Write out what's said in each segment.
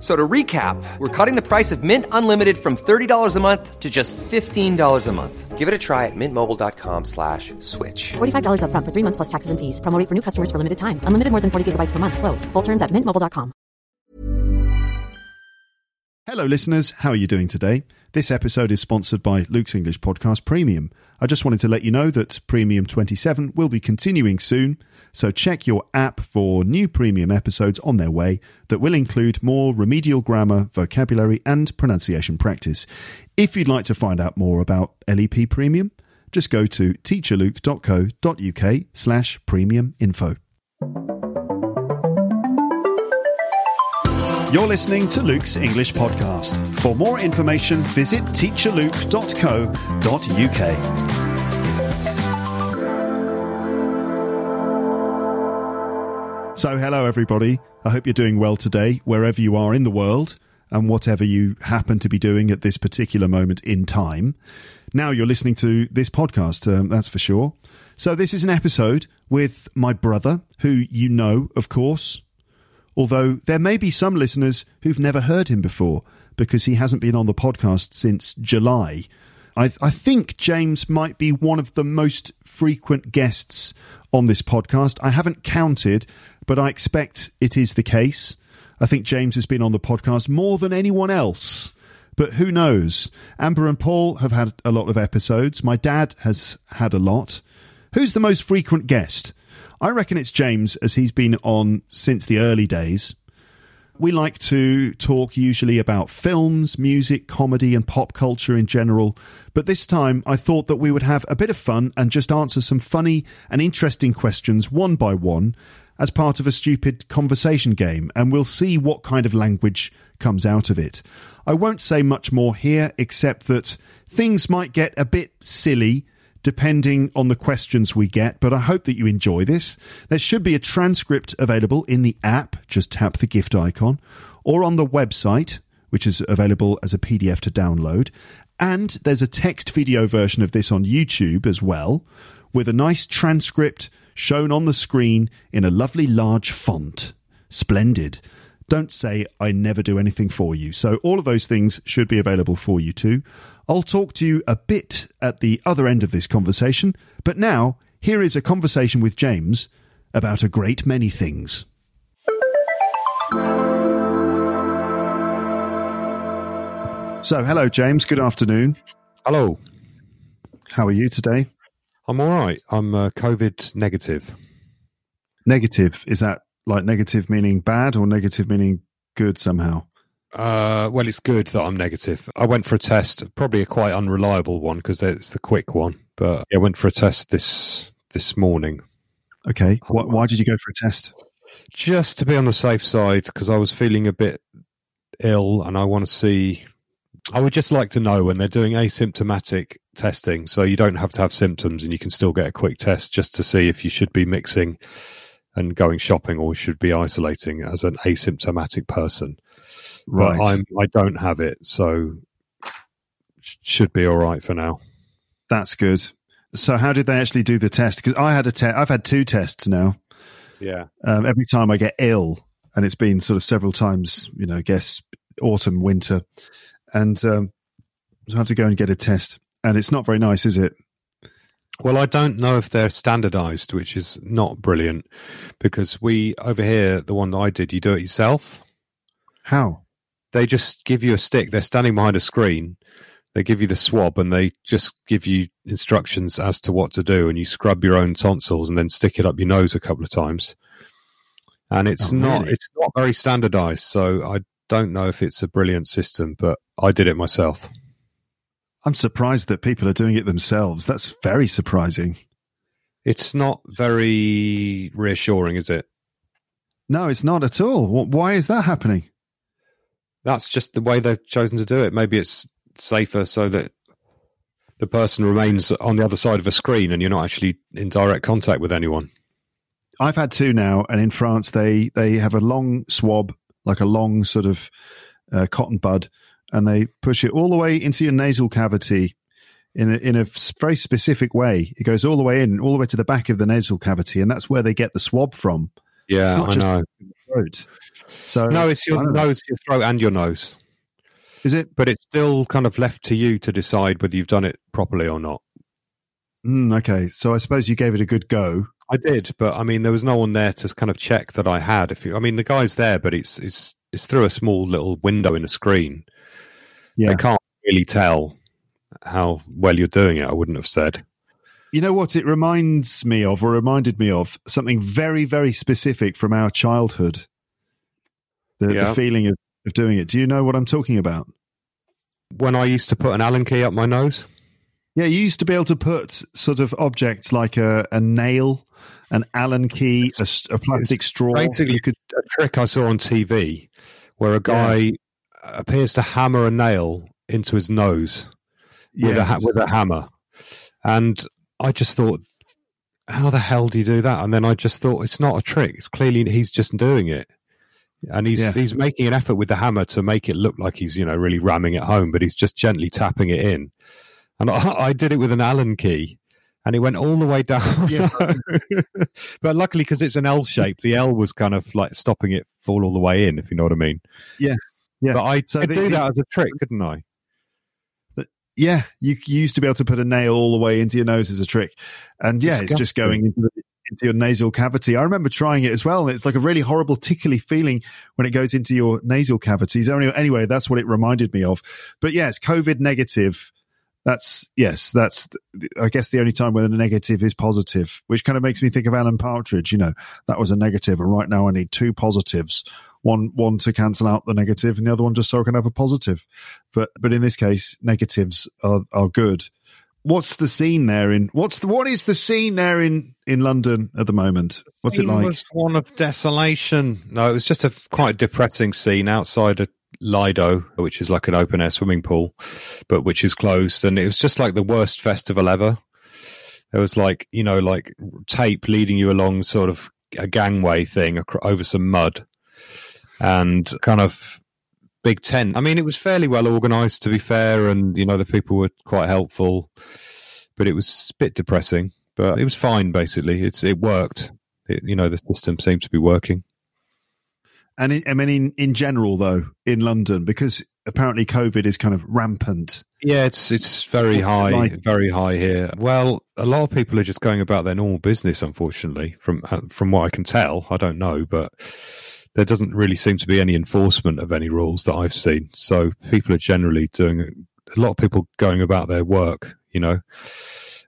So to recap, we're cutting the price of Mint Unlimited from $30 a month to just $15 a month. Give it a try at mintmobile.com/switch. $45 up front for 3 months plus taxes and fees. Promo rate for new customers for limited time. Unlimited more than 40 gigabytes per month. Slows full terms at mintmobile.com. Hello, listeners. How are you doing today? This episode is sponsored by Luke's English Podcast Premium. I just wanted to let you know that Premium 27 will be continuing soon, so check your app for new premium episodes on their way that will include more remedial grammar, vocabulary, and pronunciation practice. If you'd like to find out more about LEP Premium, just go to teacherluke.co.uk/premium info. You're listening to Luke's English Podcast. For more information, visit teacherluke.co.uk. So hello everybody, I hope you're doing well today, wherever you are in the world, and whatever you happen to be doing at this particular moment in time. Now you're listening to this podcast, that's for sure. So this is an episode with my brother, who you know, of course, although there may be some listeners who've never heard him before because he hasn't been on the podcast since July. I think James might be one of the most frequent guests on this podcast. I haven't counted, but I expect it is the case. I think James has been on the podcast more than anyone else, but who knows? Amber and Paul have had a lot of episodes. My dad has had a lot. Who's the most frequent guest? I reckon it's James, as he's been on since the early days. We like to talk usually about films, music, comedy and pop culture in general, but this time I thought that we would have a bit of fun and just answer some funny and interesting questions one by one as part of a stupid conversation game, and we'll see what kind of language comes out of it. I won't say much more here, except that things might get a bit silly depending on the questions we get, but I hope that you enjoy this. There should be a transcript available in the app, just tap the gift icon, or on the website, which is available as a PDF to download. And there's a text video version of this on YouTube as well, with a nice transcript shown on the screen in a lovely large font. Splendid. Don't say, I never do anything for you. So all of those things should be available for you too. I'll talk to you a bit at the other end of this conversation, but now here is a conversation with James about a great many things. So hello, James. Good afternoon. Hello. How are you today? I'm all right. I'm COVID negative. Negative. Is that like negative meaning bad or negative meaning good somehow? Well, it's good that I'm negative. I went for a test, probably a quite unreliable one because it's the quick one. But I went for a test this morning. Okay. Why did you go for a test? Just to be on the safe side because I was feeling a bit ill and I want to see... I would just like to know when they're doing asymptomatic testing, so you don't have to have symptoms and you can still get a quick test just to see if you should be mixing and going shopping or should be isolating as an asymptomatic person. Right. But I don't have it, so should be all right for now. That's good. So how did they actually do the test? Because I had a test. I've had two tests now. Yeah. Every time I get ill, and it's been sort of several times, you know, I guess autumn, winter. And I have to go and get a test. And it's not very nice, is it? Well, I don't know if they're standardised, which is not brilliant, because we, over here, the one that I did, you do it yourself. How? They just give you a stick. They're standing behind a screen. They give you the swab, and they just give you instructions as to what to do, and you scrub your own tonsils and then stick it up your nose a couple of times. And it's it's not very standardised, so I don't know if it's a brilliant system, but I did it myself. I'm surprised that people are doing it themselves. That's very surprising. It's not very reassuring, is it? No, it's not at all. Why is that happening? That's just the way they've chosen to do it. Maybe it's safer so that the person remains on the other side of a screen and you're not actually in direct contact with anyone. I've had two now, and in France, they have a long swab like a long sort of cotton bud, and they push it all the way into your nasal cavity in a very specific way. It goes all the way in, all the way to the back of the nasal cavity, and that's where they get the swab from. Yeah, I know. Throat. So no, it's your nose, your throat, and your nose. Is it? But it's still kind of left to you to decide whether you've done it properly or not. Okay, so I suppose you gave it a good go. I did, but I mean, there was no one there to kind of check that I had. I mean, the guy's there, but it's through a small little window in a screen. Yeah, they can't really tell how well you're doing it. I wouldn't have said. You know what? It reminds me of, or reminded me of, something very, very specific from our childhood. The feeling of doing it. Do you know what I'm talking about? When I used to put an Allen key up my nose. Yeah, you used to be able to put sort of objects like a nail, an Allen key, a plastic straw. Basically, a trick I saw on TV where a guy appears to hammer a nail into his nose with a hammer. And I just thought, how the hell do you do that? And then I just thought, it's not a trick. It's clearly he's just doing it. And he's making an effort with the hammer to make it look like he's, you know, really ramming it home, but he's just gently tapping it in. And I did it with an Allen key, and it went all the way down. Yeah. But luckily, because it's an L shape, the L was kind of like stopping it fall all the way in, if you know what I mean. Yeah, yeah. But I could do that as a trick, couldn't I? Yeah, you used to be able to put a nail all the way into your nose as a trick. And yeah, disgusting. It's just going into your nasal cavity. I remember trying it as well, and it's like a really horrible, tickly feeling when it goes into your nasal cavities. Anyway, that's what it reminded me of. But yeah, it's COVID negative. That's I guess the only time when a negative is positive, which kind of makes me think of Alan Partridge. You know, that was a negative, and right now I need two positives, one to cancel out the negative and the other one just so I can have a positive. But in this case, negatives are good. What's the scene there in? What is the scene there in London at the moment? What's it like? It was one of desolation. No, it was just quite depressing scene outside a Lido, which is like an open air swimming pool, but which is closed, and it was just like the worst festival ever. There was like, you know, like tape leading you along sort of a gangway thing over some mud, and kind of big tent. I mean, it was fairly well organized, to be fair, and you know, the people were quite helpful, but it was a bit depressing. But it was fine, basically. It worked. You know, the system seemed to be working. And in general, though, in London, because apparently COVID is kind of rampant. Yeah, it's very high here. Well, a lot of people are just going about their normal business, unfortunately, from what I can tell. I don't know, but there doesn't really seem to be any enforcement of any rules that I've seen. So people are generally doing – a lot of people going about their work, you know.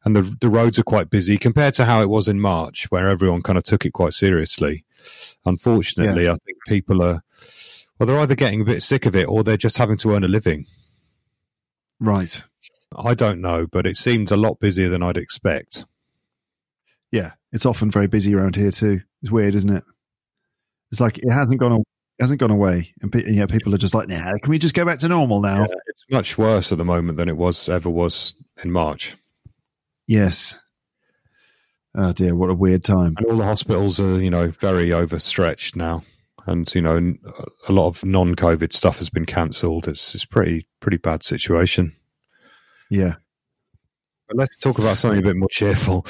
And the roads are quite busy compared to how it was in March, where everyone kind of took it quite seriously. Unfortunately, I think people are they're either getting a bit sick of it or they're just having to earn a living. Right. I don't know, but it seemed a lot busier than I'd expect. Yeah, it's often very busy around here too. It's weird, isn't it? It's like it hasn't gone away, and yeah, people are just like, nah, can we just go back to normal now? Yeah, it's much worse at the moment than it ever was in March. Yes. Oh dear, what a weird time. And all the hospitals are, you know, very overstretched now. And, you know, a lot of non-COVID stuff has been cancelled. It's a pretty bad situation. Yeah. But let's talk about something a bit more cheerful.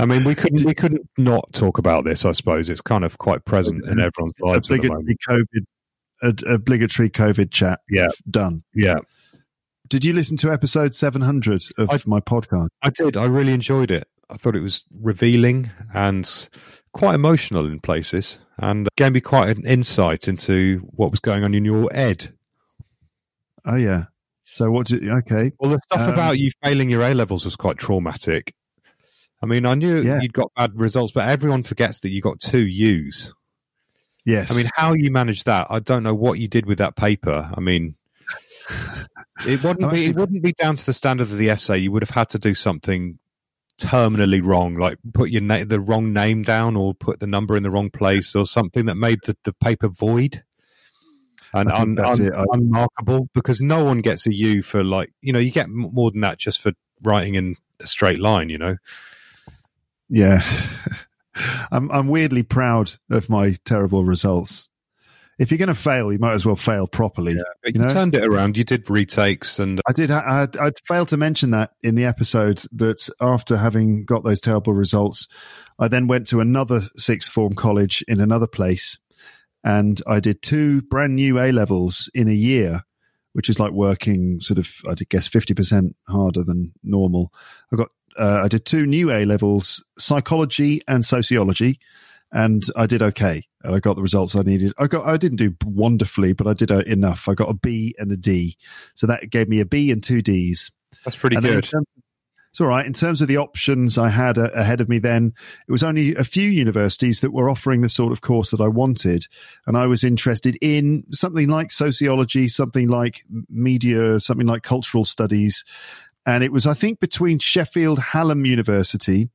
I mean, we couldn't not talk about this, I suppose. It's kind of quite present in everyone's lives at the moment. Obligatory COVID chat. Yeah. Done. Yeah. Did you listen to episode 700 of my podcast? I did. I really enjoyed it. I thought it was revealing and quite emotional in places, and gave me quite an insight into what was going on in your head. Oh, yeah. So okay. Well, the stuff about you failing your A-levels was quite traumatic. I mean, I knew you'd got bad results, but everyone forgets that you got 2 U's. Yes. I mean, how you managed that, I don't know what you did with that paper. I mean... It wouldn't be down to the standard of the essay. You would have had to do something terminally wrong, like put your the wrong name down, or put the number in the wrong place, or something that made the paper void and unmarkable. Because no one gets a U for, like, you know, you get more than that just for writing in a straight line, you know. Yeah, I'm weirdly proud of my terrible results. if you're going to fail, you might as well fail properly. Yeah, you turned it around. You did retakes, and I did. I failed to mention that in the episode that after having got those terrible results, I then went to another sixth form college in another place, and I did two brand new A levels in a year, which is like working sort of, I guess, 50% harder than normal. I did two new A levels, psychology and sociology. And I did okay, and I got the results I needed. I didn't do wonderfully, but I did enough. I got a B and a D, so that gave me a B and two Ds. That's pretty good. It's all right. In terms of the options I had ahead of me then, it was only a few universities that were offering the sort of course that I wanted, and I was interested in something like sociology, something like media, something like cultural studies, and it was, I think, between Sheffield Hallam University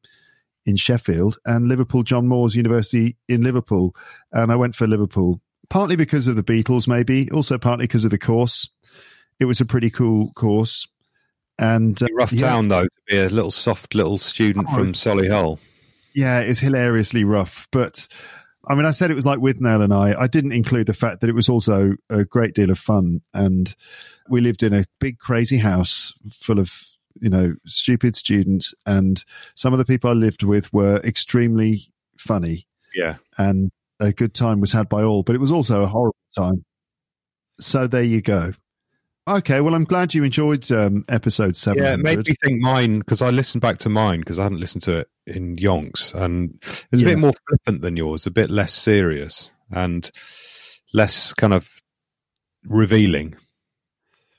in Sheffield and Liverpool John Moores University in Liverpool, and I went for Liverpool, partly because of the Beatles, maybe also partly because of the course. It was a pretty cool course, and rough town though, to be a little soft little student from Solihull. Yeah, it's hilariously rough, but I mean, I said it was like Withnail and I didn't include the fact that it was also a great deal of fun, and we lived in a big crazy house full of stupid students, and some of the people I lived with were extremely funny. Yeah. And a good time was had by all, but it was also a horrible time. So there you go. Okay, well, I'm glad you enjoyed episode 700. Yeah, it made me think mine, because I listened back to mine, because I hadn't listened to it in yonks, and it's a bit more flippant than yours, a bit less serious, and less kind of revealing.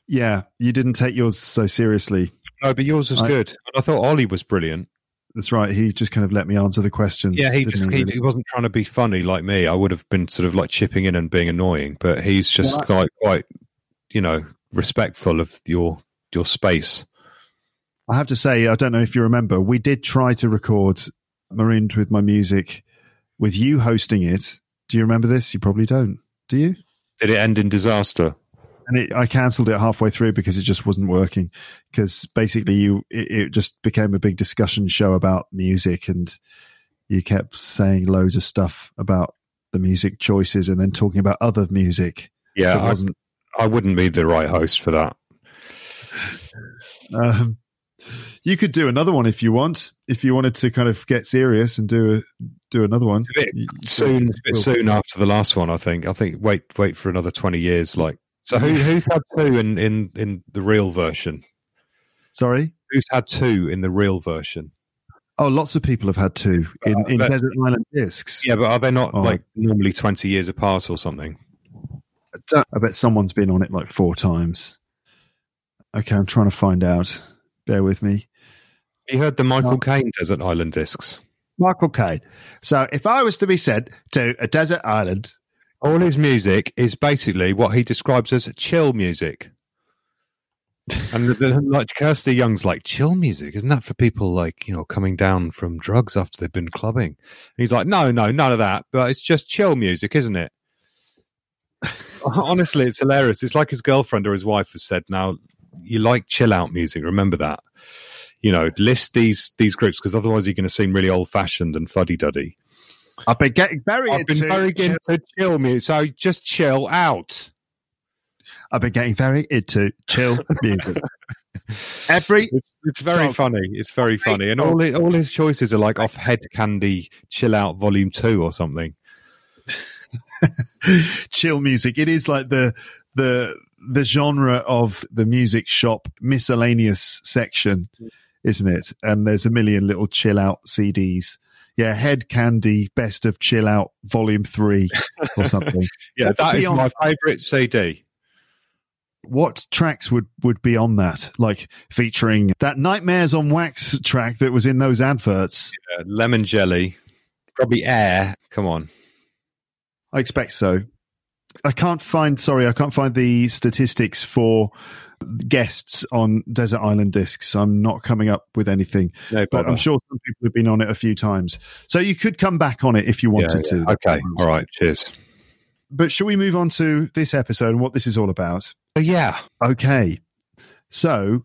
Yeah, you didn't take yours so seriously. No, but yours was good. I thought Ollie was brilliant. That's right. He just kind of let me answer the questions. Yeah, he wasn't trying to be funny like me. I would have been sort of like chipping in and being annoying, but he's just quite, respectful of your space. I have to say, I don't know if you remember, we did try to record Marooned with My Music with you hosting it. Do you remember this? You probably don't, do you? Did it end in disaster? And I cancelled it halfway through because it just wasn't working. Because basically, it just became a big discussion show about music, and you kept saying loads of stuff about the music choices, and then talking about other music. Yeah, I wouldn't be the right host for that. You could do another one if you want. If you wanted to kind of get serious and do another one, it's a bit soon after the last one. I think wait for another 20 years, like. So who's had two in the real version? Sorry? Who's had two in the real version? Oh, lots of people have had two in Desert Island Discs. Yeah, but are they not normally 20 years apart or something? I bet someone's been on it like 4 times. Okay, I'm trying to find out. Bear with me. You heard the Michael Caine Desert Island Discs? Michael Caine. So if I was to be sent to a desert island... All his music is basically what he describes as chill music. And like Kirsty Young's like, chill music? Isn't that for people like, coming down from drugs after they've been clubbing? And he's like, no, none of that. But it's just chill music, isn't it? Honestly, it's hilarious. It's like his girlfriend or his wife has said, now, you like chill out music. Remember that. List these groups, because otherwise you're going to seem really old-fashioned and fuddy-duddy. I've been very into chill music, so just chill out. I've been getting very into chill music. It's very funny. It's very funny, and all his choices are like off Head Candy, Chill Out Volume 2 or something. Chill music. It is like the genre of the music shop miscellaneous section, isn't it? And there's a million little chill out CDs. Yeah, Head Candy, Best of Chill Out, Volume 3 or something. Yeah, that is my favourite CD. What tracks would be on that? Like featuring that Nightmares on Wax track that was in those adverts. Yeah, Lemon Jelly, probably Air. Come on. I expect so. I can't find the statistics for guests on Desert Island Discs. I'm not coming up with anything, but I'm sure some people have been on it a few times. So you could come back on it if you wanted to. Okay, all right, cheers. But shall we move on to this episode and what this is all about? Yeah. Okay. So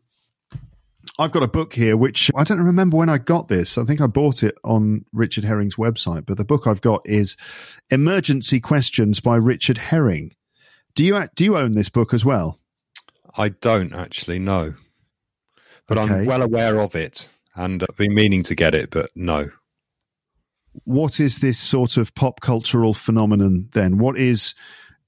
I've got a book here, which I don't remember when I got this. I think I bought it on Richard Herring's website, but the book I've got is Emergency Questions by Richard Herring. Do you own this book as well? I don't actually, no. But okay. I'm well aware of it and I've been meaning to get it, but no. What is this sort of pop cultural phenomenon then? What is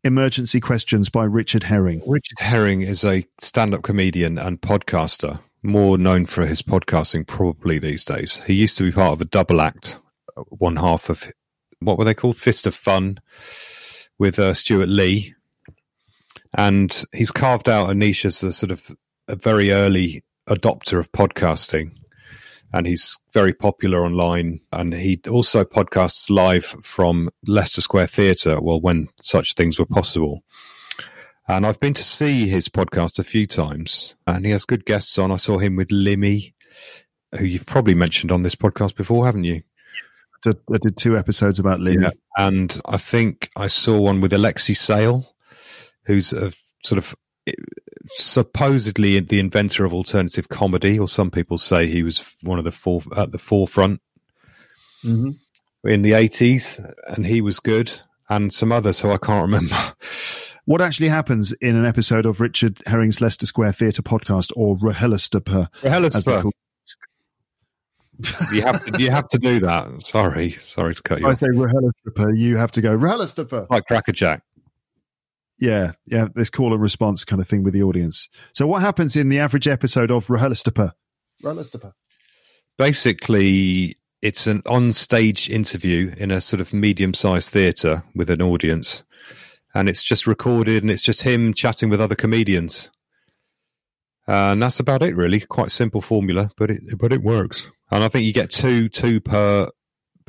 Emergency Questions by Richard Herring? Richard Herring is a stand-up comedian and podcaster, more known for his podcasting probably these days. He used to be part of a double act, one half of, what were they called? Fist of Fun with Stuart Lee. And he's carved out a niche as a sort of a very early adopter of podcasting. And he's very popular online. And he also podcasts live from Leicester Square Theatre, well, when such things were possible. And I've been to see his podcast a few times. And he has good guests on. I saw him with Limmy, who you've probably mentioned on this podcast before, haven't you? I did two episodes about Limmy. Yeah. And I think I saw one with Alexi Sale, who's a sort of supposedly the inventor of alternative comedy, or some people say he was one of the forefront in the 80s, and he was good, and some others who I can't remember. What actually happens in an episode of Richard Herring's Leicester Square Theatre podcast, or RHLSTP? You have to do that. Sorry to cut you off. I say RHLSTP, you have to go RHLSTP. Like Crackerjack. Yeah, this call and response kind of thing with the audience. So what happens in the average episode of RHLSTP? Basically, it's an on-stage interview in a sort of medium-sized theatre with an audience, and it's just recorded, and it's just him chatting with other comedians. And that's about it, really. Quite simple formula, but it works. And I think you get two per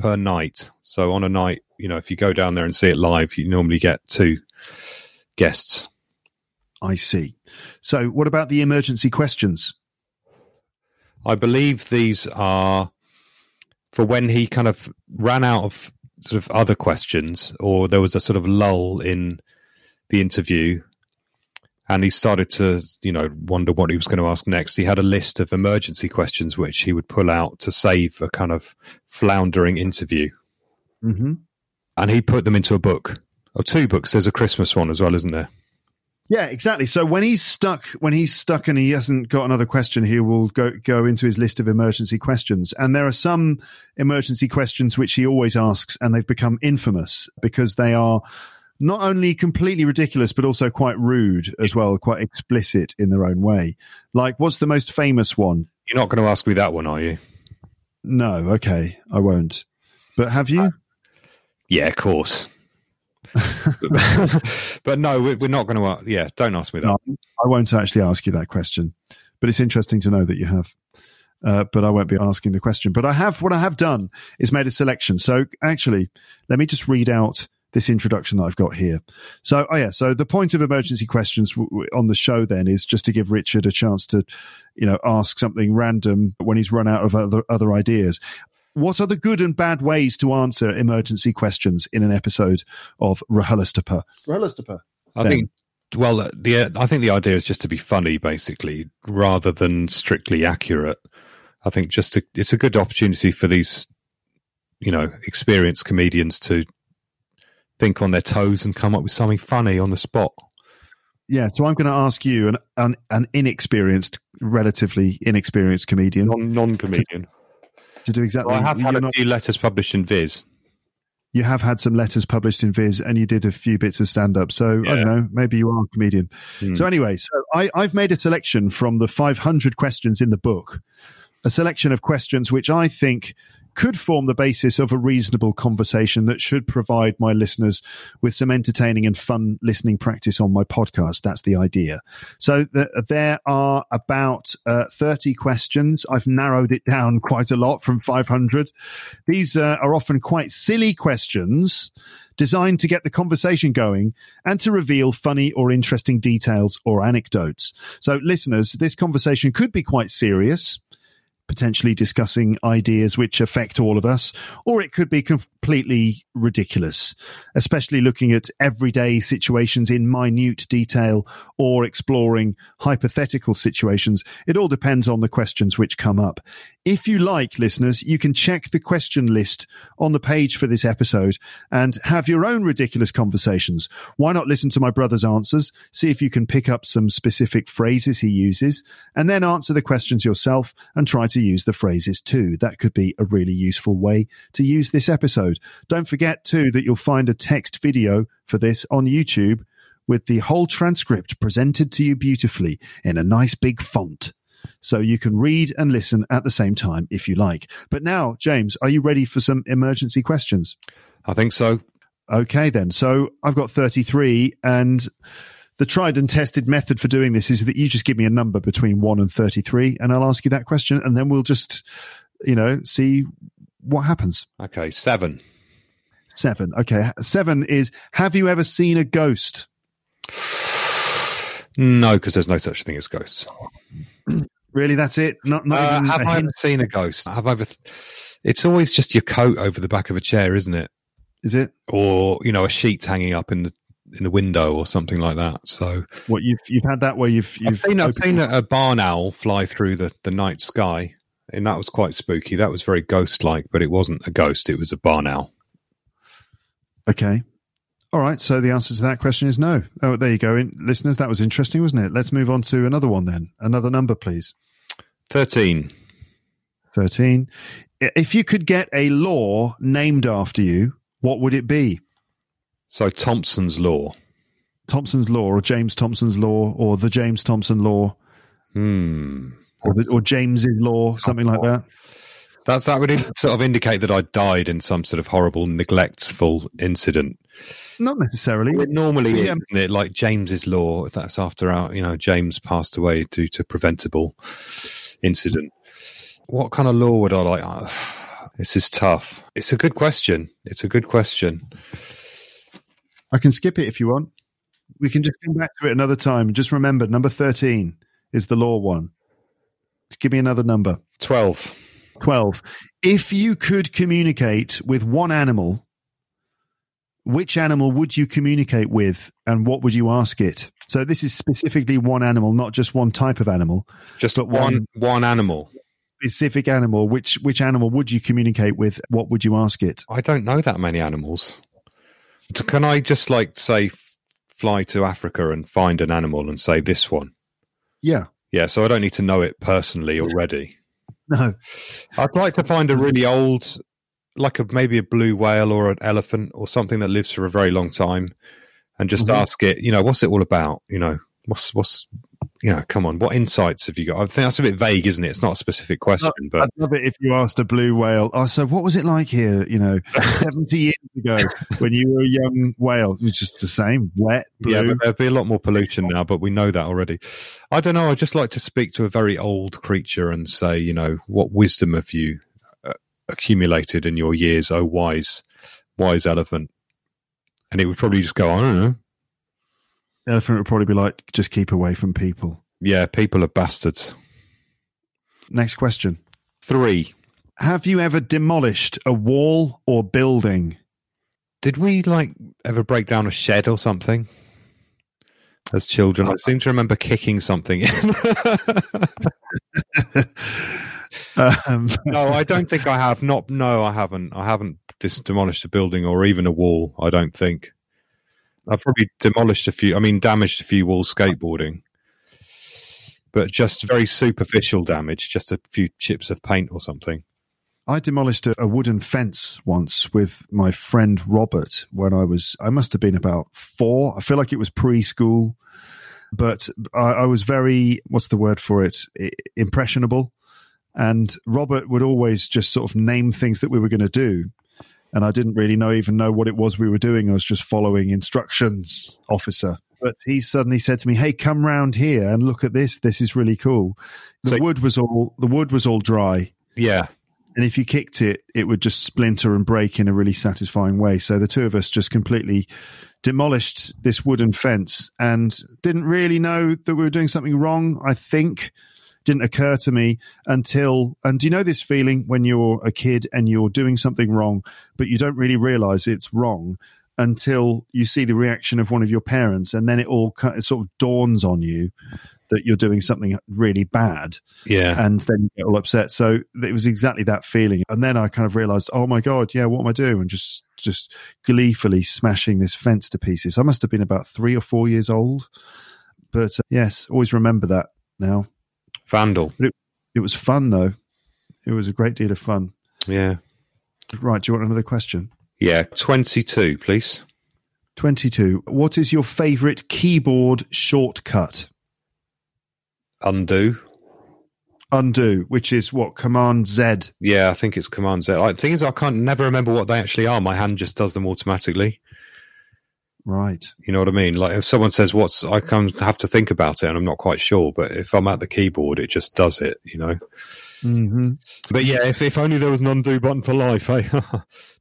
night. So on a night, you know, if you go down there and see it live, you normally get two guests. I see. So what about the emergency questions? I believe these are for when he kind of ran out of sort of other questions, or there was a sort of lull in the interview and he started to, you know, wonder what he was going to ask next. He had a list of emergency questions which he would pull out to save a kind of floundering interview. Mm-hmm. And he put them into a book. Oh, two books. There's a Christmas one as well, isn't there? Yeah, exactly. So when he's stuck and he hasn't got another question, he will go into his list of emergency questions. And there are some emergency questions which he always asks, and they've become infamous because they are not only completely ridiculous, but also quite rude as well, quite explicit in their own way. Like, what's the most famous one? You're not going to ask me that one, are you? No, okay, I won't. But have you? Yeah, of course. But no, we're not going to ask. Yeah, don't ask me that. No, I won't actually ask you that question, but it's interesting to know that you have. But I won't be asking the question. But I have. What I have done is made a selection. So actually, let me just read out this introduction that I've got here. So, so the point of emergency questions on the show then is just to give Richard a chance to, you know, ask something random when he's run out of other ideas. What are the good and bad ways to answer emergency questions in an episode of RHLSTP? I think the idea is just to be funny, basically, rather than strictly accurate. I think it's a good opportunity for these, you know, experienced comedians to think on their toes and come up with something funny on the spot. Yeah, so I'm going to ask you, an relatively inexperienced comedian, non-comedian. To do exactly. Well, I have had a few letters published in Viz. You have had some letters published in Viz, and you did a few bits of stand-up. So yeah. I don't know, maybe you are a comedian. So anyway, I've made a selection from the 500 questions in the book, a selection of questions which I think could form the basis of a reasonable conversation that should provide my listeners with some entertaining and fun listening practice on my podcast. That's the idea. So there are about 30 questions. I've narrowed it down quite a lot from 500. These are often quite silly questions designed to get the conversation going and to reveal funny or interesting details or anecdotes. So listeners, this conversation could be quite serious. potentially discussing ideas which affect all of us, or it could be completely ridiculous, especially looking at everyday situations in minute detail or exploring hypothetical situations. It all depends on the questions which come up. If you like, listeners, you can check the question list on the page for this episode and have your own ridiculous conversations. Why not listen to my brother's answers, see if you can pick up some specific phrases he uses, and then answer the questions yourself and try to use the phrases too. That could be a really useful way to use this episode. Don't forget too that you'll find a text video for this on YouTube with the whole transcript presented to you beautifully in a nice big font. So you can read and listen at the same time if you like. But now, James, are you ready for some emergency questions? I think so. Okay then. So I've got 33, and the tried and tested method for doing this is that you just give me a number between 1 and 33, and I'll ask you that question, and then we'll just, see what happens. Okay, 7. 7. Okay, 7 is, have you ever seen a ghost? No, because there's no such thing as ghosts. Really, that's it? Not even have I ever seen a ghost? It's always just your coat over the back of a chair, isn't it? Is it? Or, a sheet hanging up in the window or something like that. So what you've had that where I've seen a barn owl fly through the night sky, and that was quite spooky. That was very ghost-like, but it wasn't a ghost, it was a barn owl. Okay. All right, so the answer to that question is no. Oh, there you go. Listeners, that was interesting, wasn't it? Let's move on to another one then. Another number, please. 13. If you could get a law named after you, what would it be? So Thompson's Law. Thompson's Law, or James Thompson's Law, or the James Thompson Law, or James's Law, something like that. That would sort of indicate that I died in some sort of horrible, neglectful incident. Not necessarily. It normally is, isn't it? Like James's Law, that's after our, James passed away due to preventable incident. What kind of law would I like? Oh, this is tough. It's a good question. I can skip it if you want. We can just come back to it another time. Just remember, number 13 is the law one. Give me another number. 12. If you could communicate with one animal, which animal would you communicate with, and what would you ask it? So this is specifically one animal, not just one type of animal. Just one animal. Specific animal. Which animal would you communicate with? What would you ask it? I don't know that many animals. Can I just say fly to Africa and find an animal and say this one? Yeah. Yeah, so I don't need to know it personally already. No. I'd like to find a really old, maybe a blue whale or an elephant or something that lives for a very long time, and just ask it, what's it all about? Come on, what insights have you got? I think that's a bit vague, isn't it? It's not a specific question. But I'd love it if you asked a blue whale, so what was it like here, 70 years ago when you were a young whale? It was just the same, wet, blue. Yeah, but there'd be a lot more pollution now, but we know that already. I don't know, I'd just like to speak to a very old creature and say, what wisdom have you accumulated in your years, oh wise elephant? And it would probably just go, I don't know. The elephant would probably be like, just keep away from people. Yeah, people are bastards. Next question. 3. Have you ever demolished a wall or building? Did we, ever break down a shed or something? As children, I seem to remember kicking something in. No, I don't think I have. I haven't. I haven't demolished a building or even a wall, I don't think. I've probably damaged a few walls skateboarding, but just very superficial damage, just a few chips of paint or something. I demolished a wooden fence once with my friend Robert when I must have been about 4. I feel like it was preschool, but I was very, what's the word for it? Impressionable. And Robert would always just sort of name things that we were going to do. And I didn't really know what it was we were doing. I was just following instructions, officer. But he suddenly said to me, "Hey, come round here and look at this. This is really cool." The wood was all dry. Yeah. And if you kicked it, it would just splinter and break in a really satisfying way. So the two of us just completely demolished this wooden fence and didn't really know that we were doing something wrong, I think. didn't occur to me until, and do you know this feeling when you're a kid and you're doing something wrong, but you don't really realize it's wrong until you see the reaction of one of your parents, and then it sort of dawns on you that you're doing something really bad. Yeah. And then you get all upset. So it was exactly that feeling. And then I kind of realized, oh my God, yeah, what am I doing? And just gleefully smashing this fence to pieces. I must have been about 3 or 4 years old. But yes, always remember that now. Vandal. It was fun, though. It was a great deal of fun. Yeah. Right. Do you want another question? Yeah. 22, please. 22. What is your favorite keyboard shortcut? Undo, which is what? Command Z. Yeah, I think it's Command Z. The thing is, I can't never remember what they actually are. My hand just does them automatically. Right. You know what I mean? Like if someone says I have to think about it and I'm not quite sure, but if I'm at the keyboard, it just does it, you know? Mm-hmm. But yeah, if only there was an undo button for life, eh?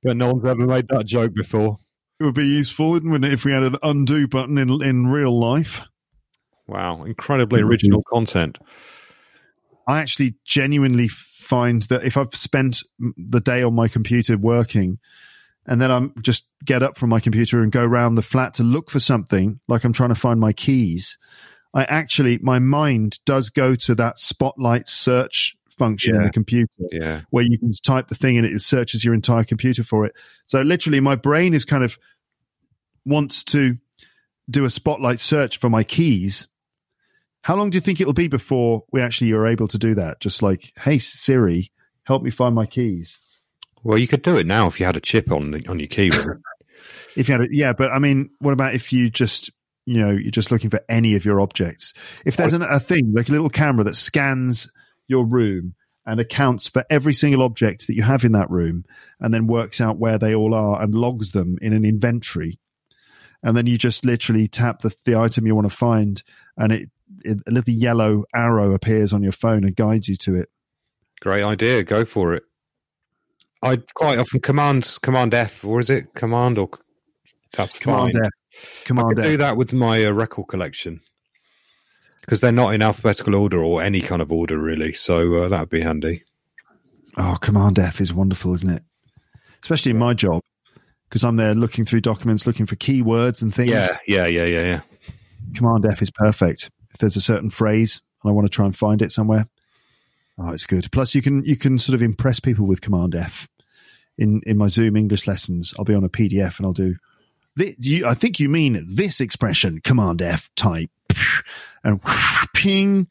But no one's ever made that joke before. It would be useful, wouldn't it, if we had an undo button in real life? Wow, incredibly original content. I actually genuinely find that if I've spent the day on my computer working and then I'm just get up from my computer and go around the flat to look for something, like I'm trying to find my keys, my mind does go to that spotlight search function in the computer where you can type the thing and it searches your entire computer for it. So literally my brain is kind of wants to do a spotlight search for my keys. How long do you think it'll be before we actually are able to do that? Just like, hey, Siri, help me find my keys. Well, you could do it now if you had a chip on your keyboard. If you had but I mean, what about if you just, you know, you're just looking for any of your objects? If there's a thing, like a little camera that scans your room and accounts for every single object that you have in that room and then works out where they all are and logs them in an inventory, and then you just literally tap the item you want to find and a little yellow arrow appears on your phone and guides you to it. Great idea. Go for it. I quite often command F, or is it command or that's command fine. F. Command I could F. do that with my record collection because they're not in alphabetical order or any kind of order really. So that would be handy. Oh, command F is wonderful, isn't it? Especially in my job. Because I'm there looking through documents, looking for keywords and things. Yeah. Command F is perfect. If there's a certain phrase and I want to try and find it somewhere, oh, it's good. Plus, you can sort of impress people with Command F. In my Zoom English lessons, I'll be on a PDF and I'll do, I think you mean this expression, Command F type, and ping,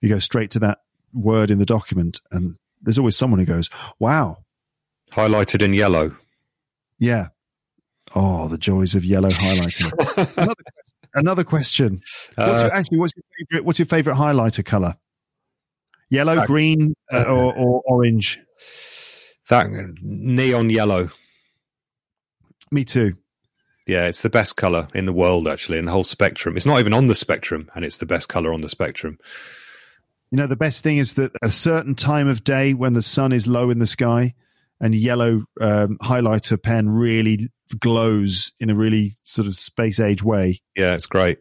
you go straight to that word in the document, and there's always someone who goes, wow. Highlighted in yellow. Yeah. Oh, the joys of yellow highlighting. Another question. What's your favorite highlighter color? Yellow, green, or orange? That neon yellow. Me too. Yeah, it's the best color in the world, actually, in the whole spectrum. It's not even on the spectrum, and it's the best color on the spectrum. You know, the best thing is that a certain time of day when the sun is low in the sky, and yellow highlighter pen really glows in a really sort of space age way. Yeah, it's great.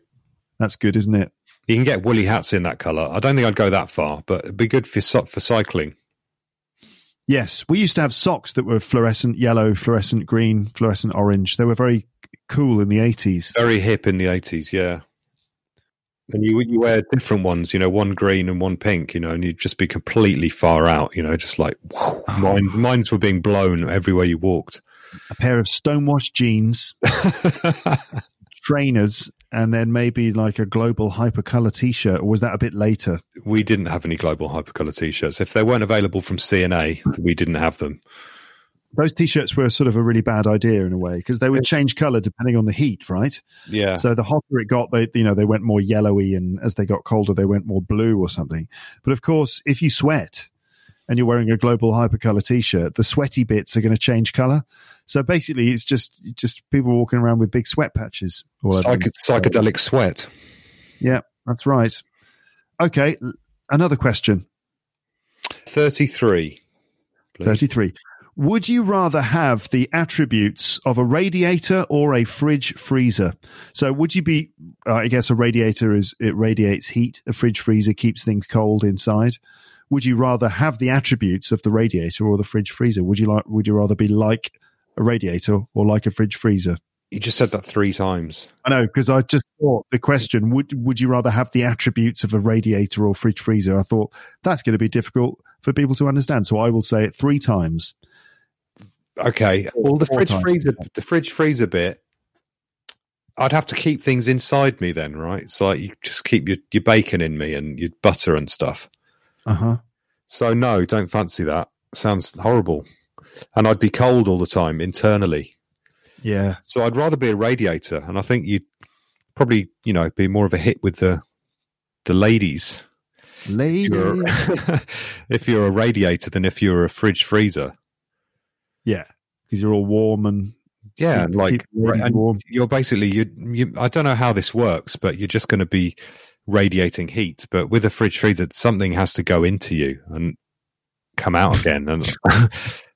That's good, isn't it? You can get woolly hats in that colour. I don't think I'd go that far, but it'd be good for cycling. Yes, we used to have socks that were fluorescent yellow, fluorescent green, fluorescent orange. They were very cool in the 80s. Very hip in the 80s, yeah. And you wear different ones, you know, one green and one pink, you know, and you'd just be completely far out, you know, just like, whoa, minds were being blown everywhere you walked. A pair of stonewashed jeans, trainers, and then maybe like a Global Hypercolor T-shirt, or was that a bit later? We didn't have any Global Hypercolor T-shirts. If they weren't available from C&A, we didn't have them. Those T-shirts were sort of a really bad idea in a way because they would change colour depending on the heat, right? Yeah. So the hotter it got, they went more yellowy, and as they got colder, they went more blue or something. But of course, if you sweat and you're wearing a Global Hypercolor T-shirt, the sweaty bits are going to change colour. So basically, it's just people walking around with big sweat patches. Or psychedelic sweat. Yeah, that's right. Okay, another question. 33. Please. 33. Would you rather have the attributes of a radiator or a fridge freezer? So would you be, I guess a radiator is, it radiates heat. A fridge freezer keeps things cold inside. Would you rather have the attributes of the radiator or the fridge freezer? Would you rather be like a radiator or like a fridge freezer? You just said that three times. I know, because I just thought the question, would you rather have the attributes of a radiator or fridge freezer? I thought that's going to be difficult for people to understand. So I will say it three times. Okay. Well, the fridge freezer bit, I'd have to keep things inside me then, right? So like, you just keep your bacon in me and your butter and stuff. Uh-huh. So no, don't fancy that. Sounds horrible. And I'd be cold all the time internally. Yeah. So I'd rather be a radiator, and I think you'd probably, be more of a hit with the ladies. Ladies. If you're a radiator than if you're a fridge freezer. Yeah, because you're all warm and warm. You're basically you. I don't know how this works, but you're just going to be radiating heat. But with a fridge freezer, something has to go into you and come out again. And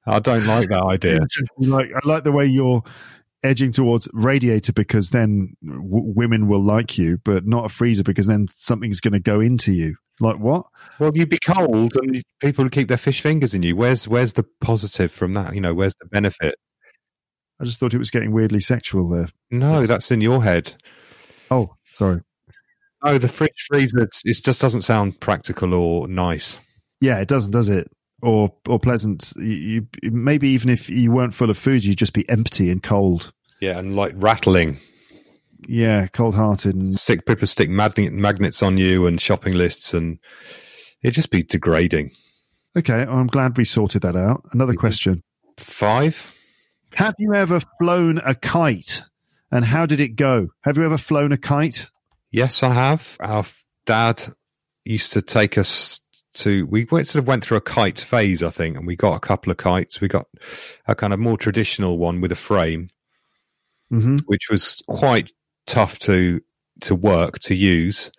I don't like that idea. I like the way you're edging towards radiator, because then women will like you, but not a freezer, because then something's going to go into you. Like what? Well, you'd be cold and people would keep their fish fingers in you. Where's the positive from that? Where's the benefit? I just thought it was getting weirdly sexual there. No, that's in your head. Oh, sorry. No, the fridge freezer, it just doesn't sound practical or nice. Yeah, it doesn't, does it? Or pleasant. You maybe even if you weren't full of food, you'd just be empty and cold. Yeah, and like rattling. Yeah, cold-hearted. And sick people stick magnets on you and shopping lists, and it'd just be degrading. Okay, I'm glad we sorted that out. Another question. 5. Have you ever flown a kite, and how did it go? Have you ever flown a kite? Yes, I have. Our dad used to take us we went through a kite phase, I think, and we got a couple of kites. We got a kind of more traditional one with a frame, which was quite tough to work, to use.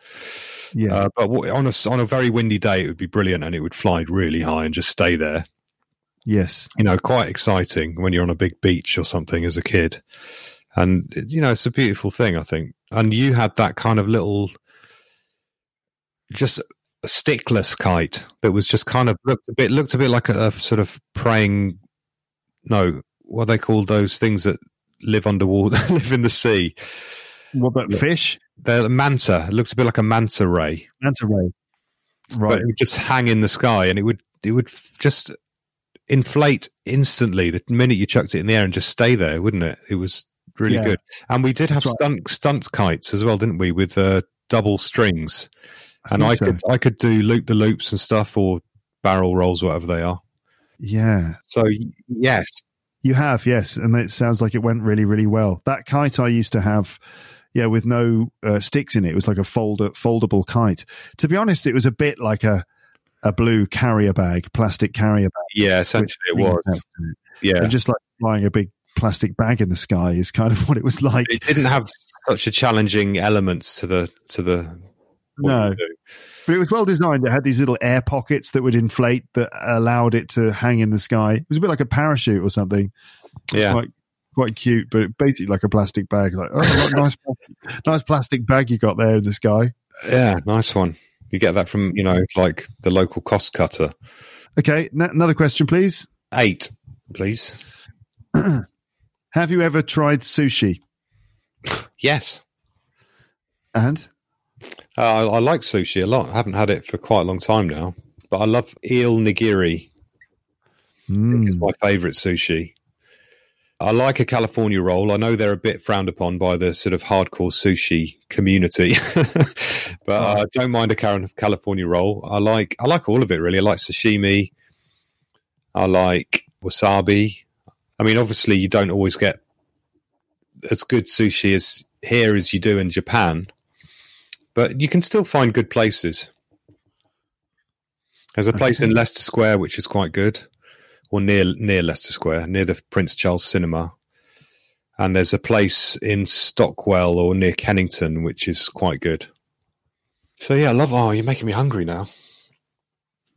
Yeah. But on a very windy day, it would be brilliant, and it would fly really high and just stay there. Yes. Quite exciting when you're on a big beach or something as a kid. And, it's a beautiful thing, I think. And you had that kind of little, just a stickless kite that was just kind of looked a bit like a sort of praying. No, what are they called, those things that live underwater, live in the sea? What about fish? They're a manta. It looks a bit like a manta ray. Manta ray, right? But it would just hang in the sky, and it would just inflate instantly the minute you chucked it in the air and just stay there, wouldn't it? It was really good. And we did have stunt kites as well, didn't we? With double strings. And I could do loop the loops and stuff, or barrel rolls, whatever they are. Yeah. So yes, you have. Yes, and it sounds like it went really, really well. That kite I used to have, with no sticks in it. It was like a foldable kite. To be honest, it was a bit like a blue carrier bag, plastic carrier bag. Yeah, essentially it was. Yeah, and just like flying a big plastic bag in the sky is kind of what it was like. It didn't have such a challenging elements to the. No, but it was well designed. It had these little air pockets that would inflate, that allowed it to hang in the sky. It was a bit like a parachute or something. Yeah, quite cute, but basically like a plastic bag. Like, oh, nice plastic bag you got there in the sky. Yeah, nice one. You get that from like the local cost cutter. Okay, another question, please. 8, please. Have you ever tried sushi? Yes, and. I like sushi a lot. I haven't had it for quite a long time now, but I love eel nigiri. I think it's my favourite sushi. I like a California roll. I know they're a bit frowned upon by the sort of hardcore sushi community, but I don't mind a California roll. I like all of it, really. I like sashimi. I like wasabi. I mean, obviously, you don't always get as good sushi as here as you do in Japan. But you can still find good places. There's a place in Leicester Square which is quite good, or near Leicester Square, near the Prince Charles Cinema. And there's a place in Stockwell or near Kennington which is quite good. So yeah, I love. Oh, you're making me hungry now.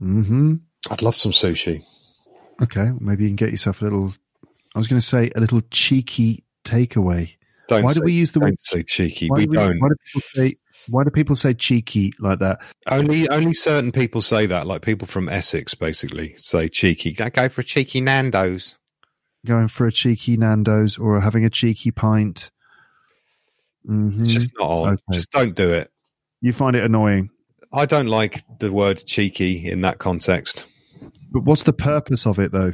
I'd love some sushi. Okay, maybe you can get yourself a little, I was going to say a little cheeky takeaway. Don't say cheeky. Why do people say cheeky like that? Only certain people say that, like people from Essex basically say cheeky. Go for a cheeky Nando's. Going for a cheeky Nando's or having a cheeky pint. Mm-hmm. It's just not on. Okay. Just don't do it. You find it annoying. I don't like the word cheeky in that context. But what's the purpose of it, though?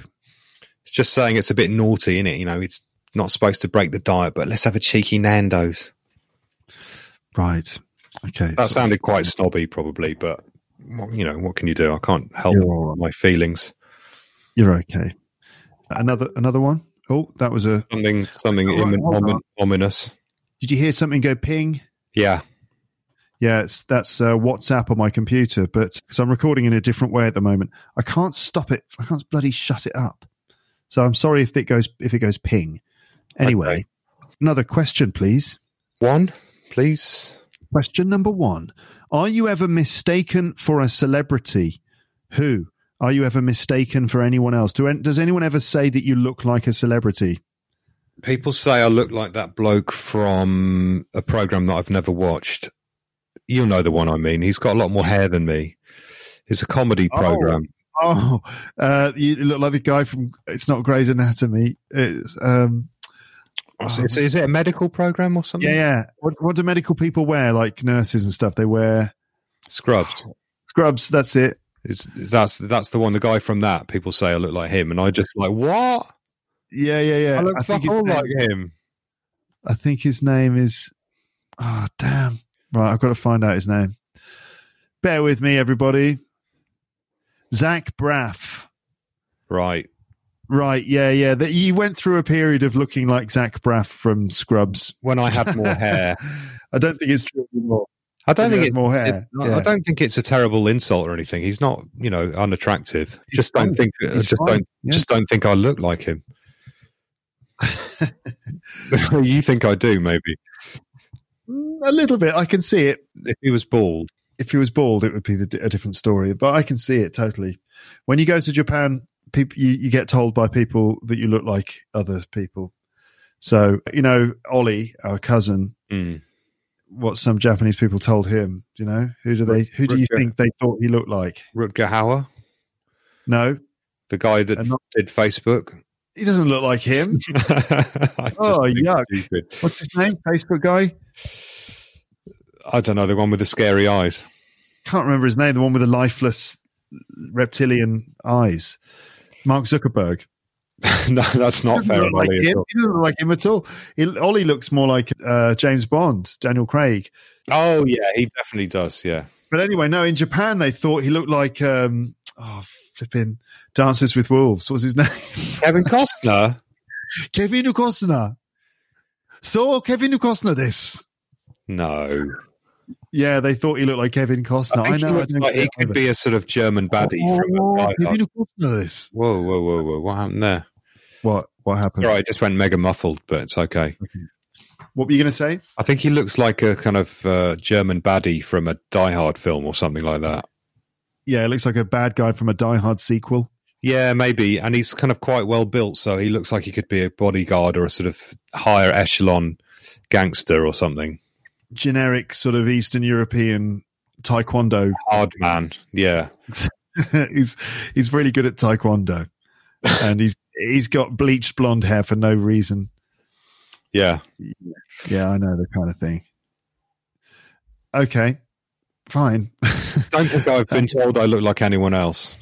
It's just saying it's a bit naughty, isn't it? You know, it's not supposed to break the diet, but let's have a cheeky Nando's. Right. Okay. That sounded quite snobby, probably, but, you know, what can you do? I can't help my feelings. You're okay. Another one? Oh, that was a... Something ominous. Did you hear something go ping? Yeah. Yeah, that's WhatsApp on my computer, but because I'm recording in a different way at the moment, I can't stop it. I can't bloody shut it up. So I'm sorry if it goes ping. Anyway, okay. Another question, please. One, please. Question number one: Are you ever mistaken for a celebrity? Who? Are you ever mistaken for anyone else? Does anyone ever say that you look like a celebrity? People say I look like that bloke from a program that I've never watched. You'll know the one I mean. He's got a lot more hair than me. It's a comedy program. You look like the guy from... It's not Grey's Anatomy. It's is it a medical program or something? Yeah, yeah. What do medical people wear? Like nurses and stuff. They wear Scrubs. Scrubs. That's it. That's the one. The guy from that. People say I look like him, and I just like what? Yeah, yeah, yeah. I look like him. I think his name is... Oh, damn. Right, I've got to find out his name. Bear with me, everybody. Zach Braff. Right, yeah. You went through a period of looking like Zach Braff from Scrubs. When I had more hair. I don't think it's true anymore. I don't think it's a terrible insult or anything. He's not, you know, unattractive. Just don't think I look like him. You think I do, maybe. A little bit. I can see it. If he was bald, it would be a different story. But I can see it totally. When you go to Japan, people, you get told by people that you look like other people. So, you know, Ollie, our cousin, what some Japanese people told him, you know, who do you think they thought he looked like? Rutger Hauer? No. The guy that did Facebook? He doesn't look like him. Oh, yuck. What's his name? Facebook guy? I don't know. The one with the scary eyes. Can't remember his name. The one with the lifeless reptilian eyes. Mark Zuckerberg. No, that's not fair. Like Ollie, he doesn't look like him at all. Ollie looks more like James Bond, Daniel Craig. Oh, yeah. He definitely does. Yeah. But anyway, no, in Japan, they thought he looked like... flipping Dances with Wolves. What's his name? Kevin Costner. So Kevin Costner this. No. Yeah, they thought he looked like Kevin Costner. I know. He could be a sort of German baddie. Kevin Costner this. Whoa. What happened there? What happened? Sorry, I just went mega muffled, but it's okay. What were you going to say? I think he looks like a kind of German baddie from a Die Hard film or something like that. Yeah, it looks like a bad guy from a Die Hard sequel. Yeah, maybe. And he's kind of quite well built, so he looks like he could be a bodyguard or a sort of higher echelon gangster or something. Generic sort of Eastern European taekwondo. Hard man, yeah. He's really good at taekwondo. And he's got bleached blonde hair for no reason. Yeah. Yeah, I know, the kind of thing. Okay. Fine. Don't think I've been told I look like anyone else.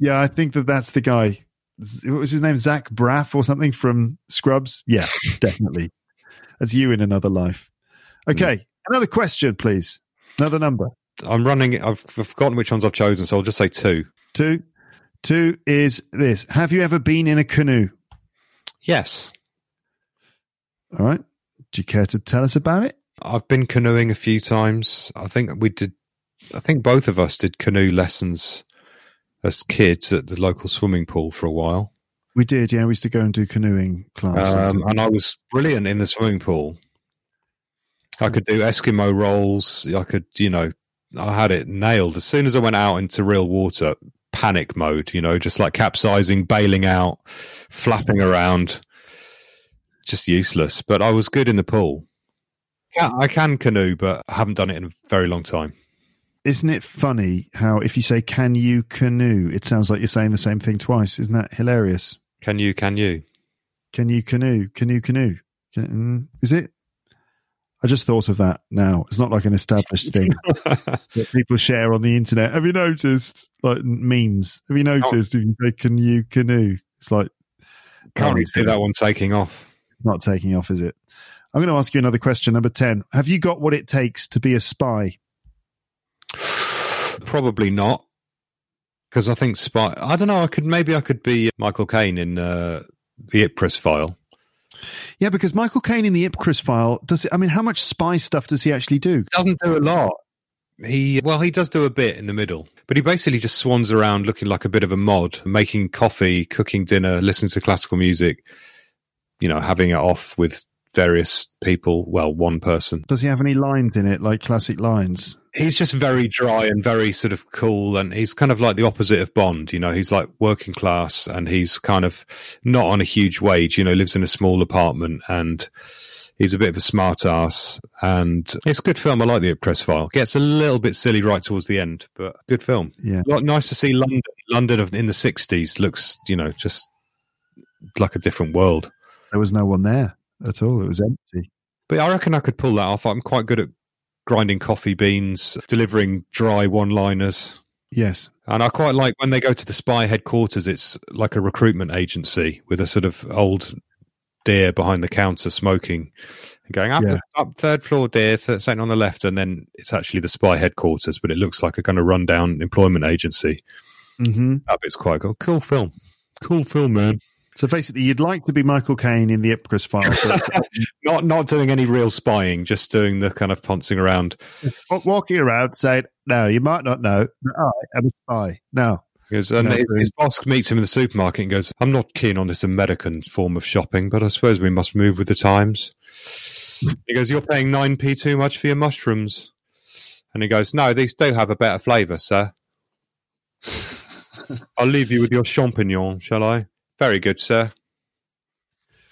Yeah, I think that's the guy. What was his name? Zach Braff or something from Scrubs? Yeah, definitely. That's you in another life. Okay, Another question, please. Another number. I've forgotten which ones I've chosen, so I'll just say two. Two is this. Have you ever been in a canoe? Yes. All right. Do you care to tell us about it? I've been canoeing a few times. I think both of us did canoe lessons as kids at the local swimming pool for a while. We did, yeah. We used to go and do canoeing classes. And I was brilliant in the swimming pool. I could do Eskimo rolls. I had it nailed. As soon as I went out into real water, panic mode, you know, just like capsizing, bailing out, flapping around, just useless. But I was good in the pool. Yeah, I can canoe, but I haven't done it in a very long time. Isn't it funny how if you say, can you canoe, it sounds like you're saying the same thing twice. Isn't that hilarious? Can you, can you? Can you canoe? Can you canoe? Is it? I just thought of that now. It's not like an established thing that people share on the internet. Have you noticed? Like memes. Have you noticed if you say, can you canoe? It's like... Can't really see that one taking off. It's not taking off, is it? I'm going to ask you another question, number 10. Have you got what it takes to be a spy? Probably not, because I think spy. I don't know. I could be Michael Caine in The Ipcress File. Yeah, because Michael Caine in The Ipcress File does. I mean, how much spy stuff does he actually do? He doesn't do a lot. He does do a bit in the middle, but he basically just swans around looking like a bit of a mod, making coffee, cooking dinner, listening to classical music. You know, having it off with various people. Well, one person. Does he have any lines in it, like classic lines? He's just very dry and very sort of cool, and he's kind of like the opposite of Bond, you know. He's like working class, and he's kind of not on a huge wage, you know, lives in a small apartment, and he's a bit of a smart ass, and it's a good film. I like The Ipcress File. Gets a little bit silly right towards the end, but good film. Yeah. Nice to see London. London in the 60s looks, you know, just like a different world. There was no one there at all. It was empty. But I reckon I could pull that off. I'm quite good at grinding coffee beans, delivering dry one-liners. Yes. And I quite like when they go to the spy headquarters, it's like a recruitment agency with a sort of old dear behind the counter smoking and going up third floor, dear, something on the left, and then it's actually the spy headquarters, but it looks like a kind of rundown employment agency. Mm-hmm. That bit's quite cool. Cool film, man. So basically, you'd like to be Michael Caine in The Ipcress File. not doing any real spying, just doing the kind of pouncing around. Walking around saying, no, you might not know, but I am a spy. No. His boss meets him in the supermarket and goes, I'm not keen on this American form of shopping, but I suppose we must move with the times. He goes, you're paying 9p too much for your mushrooms. And he goes, no, these do have a better flavour, sir. I'll leave you with your champignon, shall I? Very good, sir.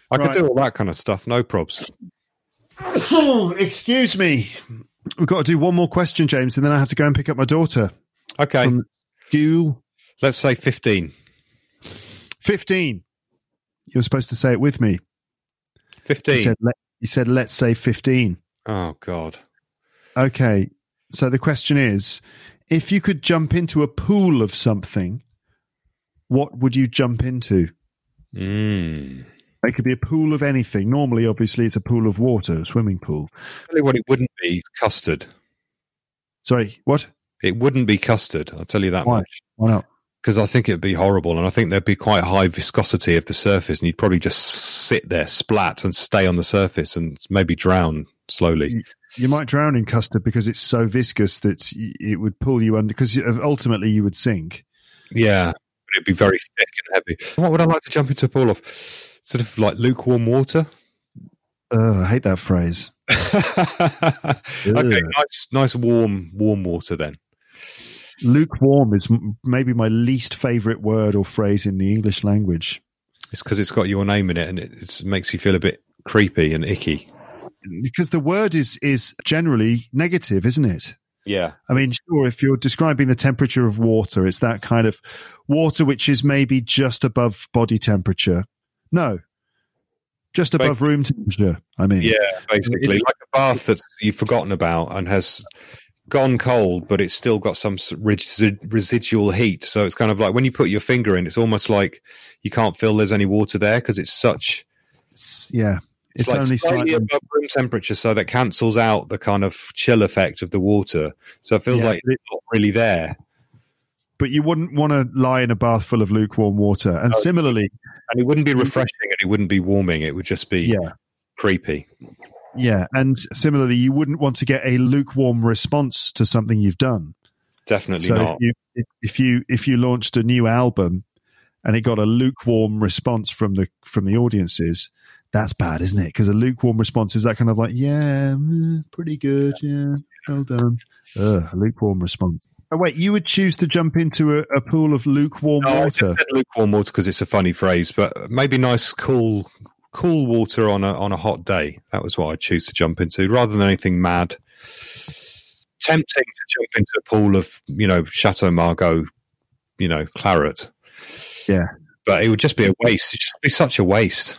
I could do all that kind of stuff, no probs. Excuse me. We've got to do one more question, James, and then I have to go and pick up my daughter. Okay. Let's say 15. 15. You were supposed to say it with me. 15. You said, let's say 15. Oh, God. Okay. So the question is, if you could jump into a pool of something, what would you jump into? It could be a pool of anything. Normally, obviously, it's a pool of water, a swimming pool. I'll tell you what, it wouldn't be custard. Sorry, what? It wouldn't be custard, I'll tell you that. Why? Much. Why not? Because I think it'd be horrible, and I think there'd be quite high viscosity of the surface, and you'd probably just sit there, splat, and stay on the surface and maybe drown slowly. You might drown in custard because it's so viscous that it would pull you under, because ultimately you would sink. Yeah. It'd be very thick and heavy. What would I like to jump into a pool of? Sort of like lukewarm water. I hate that phrase. Okay, nice warm water then. Lukewarm is maybe my least favourite word or phrase in the English language. It's because it's got your name in it, and it makes you feel a bit creepy and icky. Because the word is generally negative, isn't it? Yeah. I mean, sure, if you're describing the temperature of water, it's that kind of water which is maybe just above body temperature. No, just above room temperature, I mean. Yeah, basically. Like a bath that you've forgotten about and has gone cold, but it's still got some residual heat. So it's kind of like when you put your finger in, it's almost like you can't feel there's any water there because it's such... Yeah. It's like only slightly above room temperature, so that cancels out the kind of chill effect of the water. So it feels like it's not really there. But you wouldn't want to lie in a bath full of lukewarm water. And similarly... And it wouldn't be refreshing and it wouldn't be warming. It would just be creepy. Yeah, and similarly, you wouldn't want to get a lukewarm response to something you've done. Definitely so not. If you launched a new album and it got a lukewarm response from the audiences... That's bad, isn't it? Because a lukewarm response is that kind of like, yeah, pretty good, yeah, well done. A lukewarm response. Oh, wait, you would choose to jump into a pool of lukewarm water? I just said lukewarm water because it's a funny phrase, but maybe nice, cool water on a hot day. That was what I'd choose to jump into, rather than anything mad. Tempting to jump into a pool of, Chateau Margaux, claret. Yeah. But it would just be a waste. It'd just be such a waste.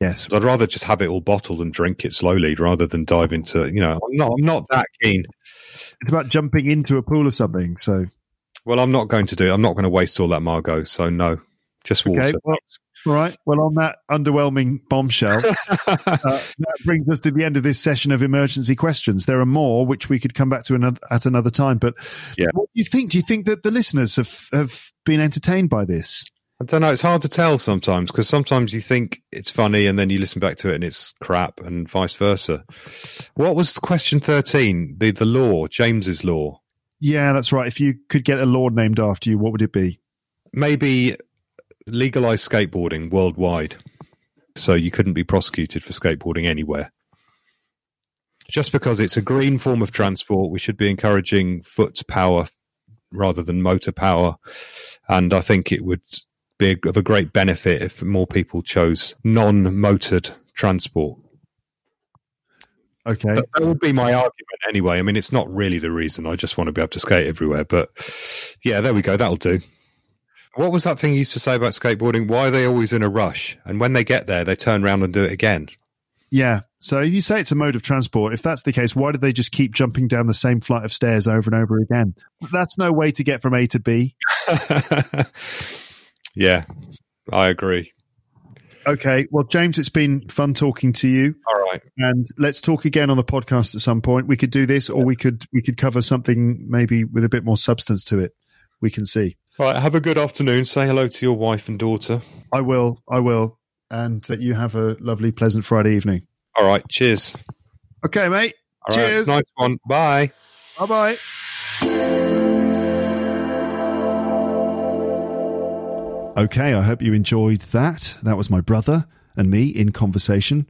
Yes. I'd rather just have it all bottled and drink it slowly rather than dive into, I'm not that keen. It's about jumping into a pool of something. So, well, I'm not going to waste all that Margaux. So no, just water. Okay, well, all right. Well, on that underwhelming bombshell, that brings us to the end of this session of emergency questions. There are more which we could come back to at another time. But yeah, what do you think? Do you think that the listeners have been entertained by this? I don't know. It's hard to tell sometimes because sometimes you think it's funny and then you listen back to it and it's crap and vice versa. What was question 13? The law, James's law. Yeah, that's right. If you could get a law named after you, what would it be? Maybe legalize skateboarding worldwide. So you couldn't be prosecuted for skateboarding anywhere. Just because it's a green form of transport, we should be encouraging foot power rather than motor power. And I think it would be of a great benefit if more people chose non-motored transport. Okay. But that would be my argument anyway. I mean, it's not really the reason. I just want to be able to skate everywhere. But yeah, there we go. That'll do. What was that thing you used to say about skateboarding? Why are they always in a rush? And when they get there, they turn around and do it again. Yeah. So you say it's a mode of transport. If that's the case, why do they just keep jumping down the same flight of stairs over and over again? That's no way to get from A to B. Yeah, I agree. Okay, well, James, it's been fun talking to you. All right, and let's talk again on the podcast at some point. We could do this, or we could cover something maybe with a bit more substance to it. We can see. All right, have a good afternoon. Say hello to your wife and daughter. I will, and you have a lovely, pleasant Friday evening. All right, cheers. Okay, mate. All cheers. Right, nice one. Bye. Bye. Bye. Okay, I hope you enjoyed that. That was my brother and me in conversation.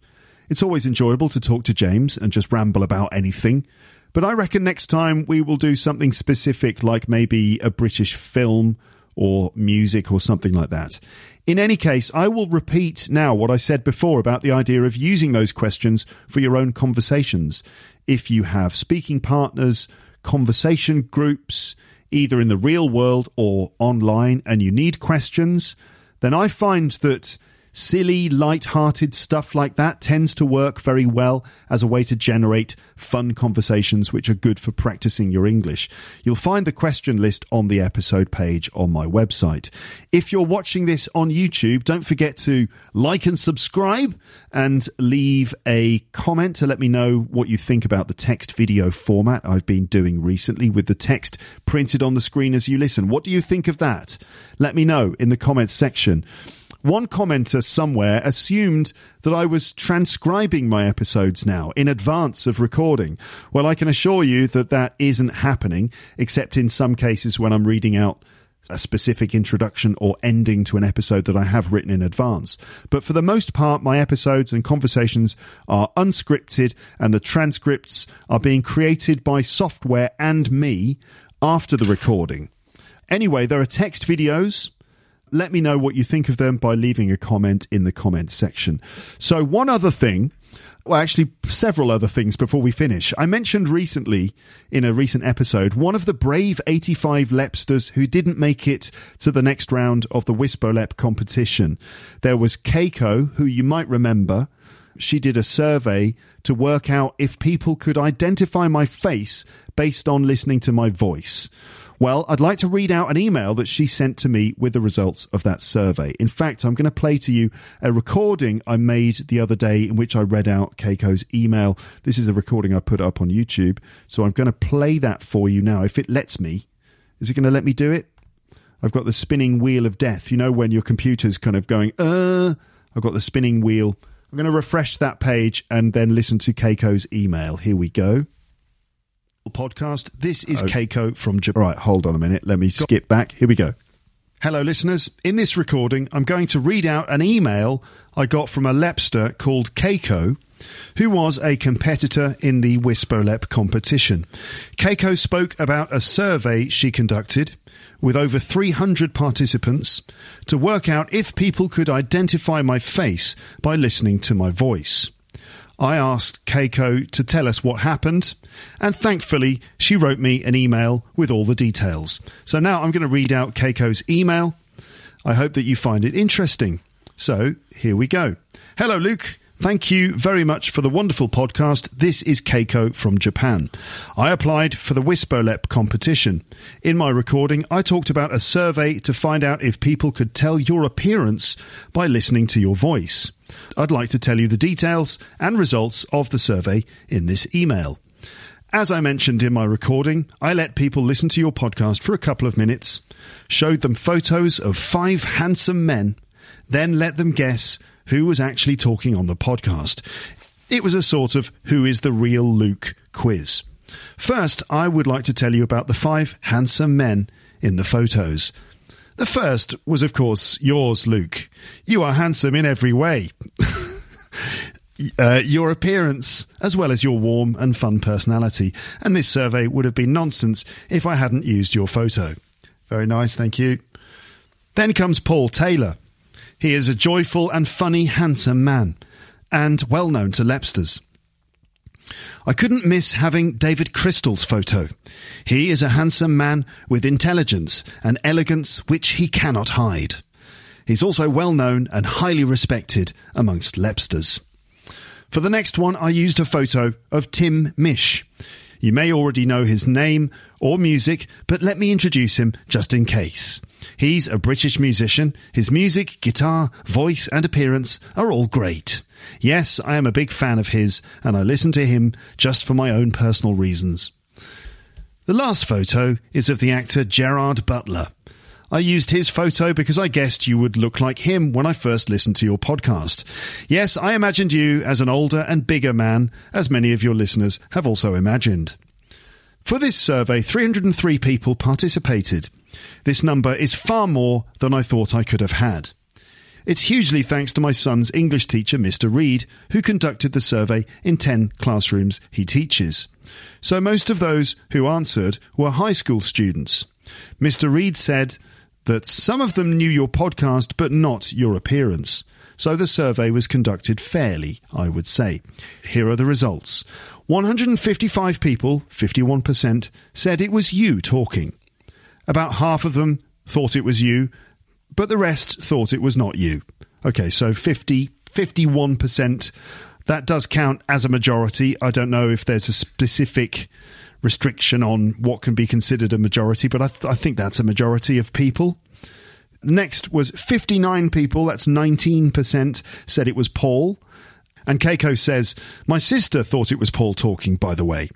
It's always enjoyable to talk to James and just ramble about anything. But I reckon next time we will do something specific, like maybe a British film or music or something like that. In any case, I will repeat now what I said before about the idea of using those questions for your own conversations. If you have speaking partners, conversation groups, either in the real world or online, and you need questions, then I find that silly, light-hearted stuff like that tends to work very well as a way to generate fun conversations which are good for practicing your English. You'll find the question list on the episode page on my website. If you're watching this on YouTube, don't forget to like and subscribe and leave a comment to let me know what you think about the text video format I've been doing recently with the text printed on the screen as you listen. What do you think of that? Let me know in the comments section. One commenter somewhere assumed that I was transcribing my episodes now in advance of recording. Well, I can assure you that that isn't happening, except in some cases when I'm reading out a specific introduction or ending to an episode that I have written in advance. But for the most part, my episodes and conversations are unscripted, and the transcripts are being created by software and me after the recording. Anyway, there are text videos. Let me know what you think of them by leaving a comment in the comments section. So one other thing, well, actually several other things before we finish. I mentioned recently in a recent episode, one of the brave 85 Lepsters who didn't make it to the next round of the Wispolep competition. There was Keiko, who you might remember. She did a survey to work out if people could identify my face based on listening to my voice. Well, I'd like to read out an email that she sent to me with the results of that survey. In fact, I'm going to play to you a recording I made the other day in which I read out Keiko's email. This is a recording I put up on YouTube, so I'm going to play that for you now. If it lets me. Is it going to let me do it? I've got the spinning wheel of death. You know when your computer's kind of going, I've got the spinning wheel. I'm going to refresh that page and then listen to Keiko's email. Here we go. Podcast. This is Keiko from Japan. All right, hold on a minute. Let me skip back. Here we go. Hello, listeners. In this recording, I'm going to read out an email I got from a Lepster called Keiko, who was a competitor in the Wispolep competition. Keiko spoke about a survey she conducted with over 300 participants to work out if people could identify my face by listening to my voice. I asked Keiko to tell us what happened, and thankfully she wrote me an email with all the details. So now I'm going to read out Keiko's email. I hope that you find it interesting. So here we go. Hello, Luke. Thank you very much for the wonderful podcast. This is Keiko from Japan. I applied for the Wispolep competition. In my recording, I talked about a survey to find out if people could tell your appearance by listening to your voice. I'd like to tell you the details and results of the survey in this email. As I mentioned in my recording, I let people listen to your podcast for a couple of minutes, showed them photos of 5 handsome men, then let them guess who was actually talking on the podcast. It was a sort of Who is the Real Luke quiz. First, I would like to tell you about the 5 handsome men in the photos. The first was, of course, yours, Luke. You are handsome in every way. Your appearance, as well as your warm and fun personality. And this survey would have been nonsense if I hadn't used your photo. Very nice, thank you. Then comes Paul Taylor. He is a joyful and funny, handsome man, and well known to Lepsters. I couldn't miss having David Crystal's photo. He is a handsome man with intelligence and elegance which he cannot hide. He's also well known and highly respected amongst Lepsters. For the next one, I used a photo of Tim Mish. You may already know his name or music, but let me introduce him just in case. He's a British musician. His music, guitar, voice and appearance are all great. Yes, I am a big fan of his, and I listen to him just for my own personal reasons. The last photo is of the actor Gerard Butler. I used his photo because I guessed you would look like him when I first listened to your podcast. Yes, I imagined you as an older and bigger man, as many of your listeners have also imagined. For this survey, 303 people participated. This number is far more than I thought I could have had. It's hugely thanks to my son's English teacher, Mr. Reed, who conducted the survey in 10 classrooms he teaches. So most of those who answered were high school students. Mr. Reed said that some of them knew your podcast but not your appearance. So the survey was conducted fairly, I would say. Here are the results. 155 people, 51%, said it was you talking. About half of them thought it was you, but the rest thought it was not you. Okay, so 51%. That does count as a majority. I don't know if there's a specific restriction on what can be considered a majority, but I think that's a majority of people. Next was 59 people, that's 19%, said it was Paul. And Keiko says, my sister thought it was Paul talking, by the way.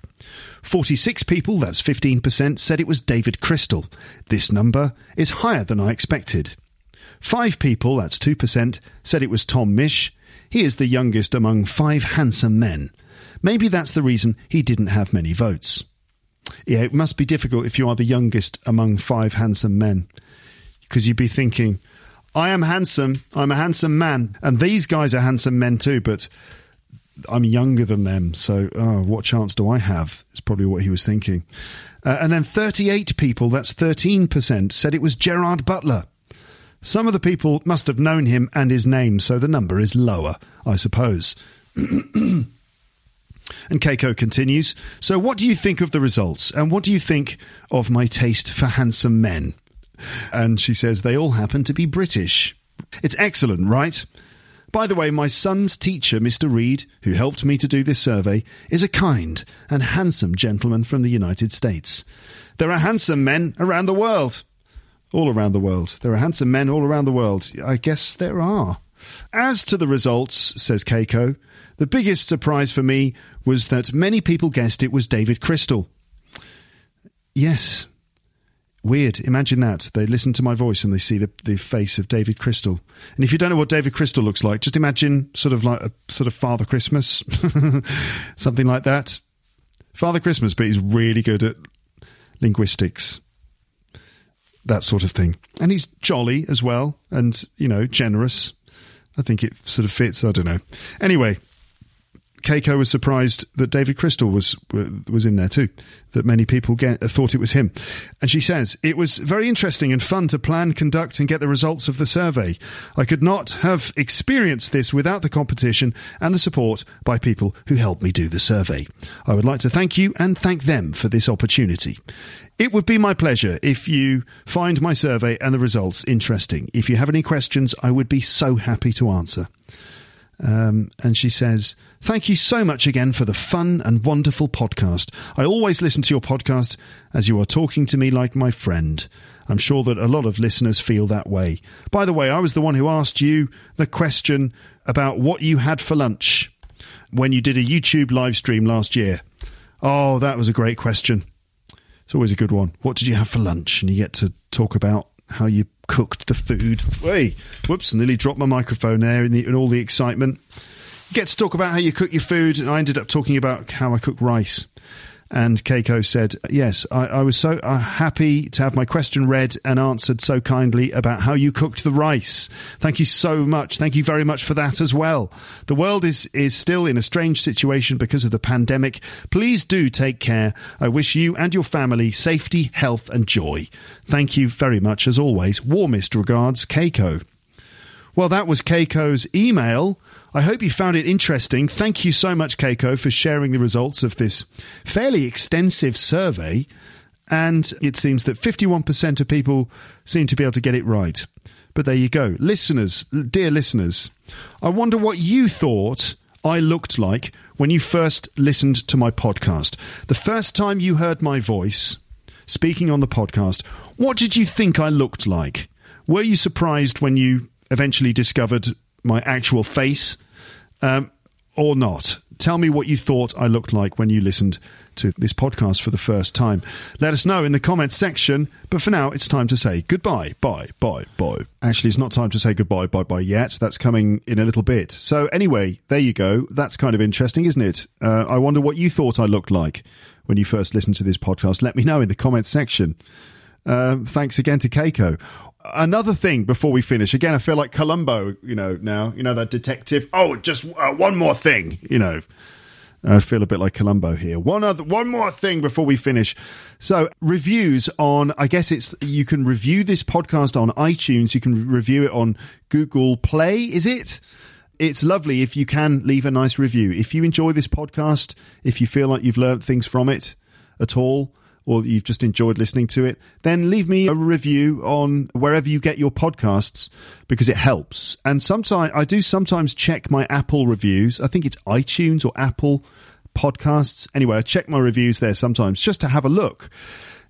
46 people, that's 15%, said it was David Crystal. This number is higher than I expected. 5 people, that's 2%, said it was Tom Mish. He is the youngest among 5 handsome men. Maybe that's the reason he didn't have many votes. Yeah, it must be difficult if you are the youngest among 5 handsome men, because you'd be thinking, I am handsome, I'm a handsome man, and these guys are handsome men too, but I'm younger than them, so what chance do I have? It's probably what he was thinking. And then 38 people, that's 13%, said it was Gerard Butler. Some of the people must have known him and his name, so the number is lower, I suppose. And Keiko continues, so what do you think of the results, and what do you think of my taste for handsome men? And she says they all happen to be British. It's excellent, right? By the way, my son's teacher, Mr. Reed, who helped me to do this survey, is a kind and handsome gentleman from the United States. There are handsome men around the world. All around the world. There are handsome men all around the world. I guess there are. As to the results, says Keiko, the biggest surprise for me was that many people guessed it was David Crystal. Yes. Weird. Imagine that. They listen to my voice and they see the face of David Crystal. And if you don't know what David Crystal looks like, just imagine sort of Father Christmas, something like that. Father Christmas, but he's really good at linguistics. that sort of thing. And he's jolly as well and, you know, generous. I think it sort of fits. I don't know. Anyway, Keiko was surprised that David Crystal was in there too, that many people thought it was him. And she says, "It was very interesting and fun to plan, conduct and get the results of the survey. I could not have experienced this without the competition and the support by people who helped me do the survey. I would like to thank you and thank them for this opportunity. It would be my pleasure if you find my survey and the results interesting. If you have any questions, I would be so happy to answer." And she says, "Thank you so much again for the fun and wonderful podcast. I always listen to your podcast as you are talking to me like my friend. I'm sure that a lot of listeners feel that way. By the way, I was the one who asked you the question about what you had for lunch when you did a YouTube live stream last year." Oh, that was a great question. It's always a good one. What did you have for lunch? And you get to talk about how you cooked the food. Hey, whoops, nearly dropped my microphone there in all the excitement. You get to talk about how you cook your food, and I ended up talking about how I cook rice. And Keiko said, "Yes, I was so happy to have my question read and answered so kindly about how you cooked the rice. Thank you so much. Thank you very much for that as well. The world is still in a strange situation because of the pandemic. Please do take care. I wish you and your family safety, health and joy. Thank you very much as always. Warmest regards, Keiko." Well, that was Keiko's email. I hope you found it interesting. Thank you so much, Keiko, for sharing the results of this fairly extensive survey. And it seems that 51% of people seem to be able to get it right. But there you go. Listeners, dear listeners, I wonder what you thought I looked like when you first listened to my podcast. The first time you heard my voice speaking on the podcast, what did you think I looked like? Were you surprised when you eventually discovered my actual face? Or not. Tell me what you thought I looked like when you listened to this podcast for the first time. Let us know in the comments section. But for now, it's time to say goodbye. Bye, bye, bye. Actually, it's not time to say goodbye, bye, bye yet. That's coming in a little bit. So anyway, there you go. That's kind of interesting, isn't it? I wonder what you thought I looked like when you first listened to this podcast. Let me know in the comments section. Thanks again to Keiko. Another thing before we finish, again, I feel like Columbo, you know, now, you know, that detective. Oh, just one more thing, you know, I feel a bit like Columbo here. One more thing before we finish. So reviews on, I guess it's, you can review this podcast on iTunes. You can review it on Google Play. Is it? It's lovely if you can leave a nice review. If you enjoy this podcast, if you feel like you've learned things from it at all, or you've just enjoyed listening to it, then leave me a review on wherever you get your podcasts, because it helps. And sometimes I do sometimes check my Apple reviews. I think it's iTunes or Apple podcasts. Anyway, I check my reviews there sometimes just to have a look.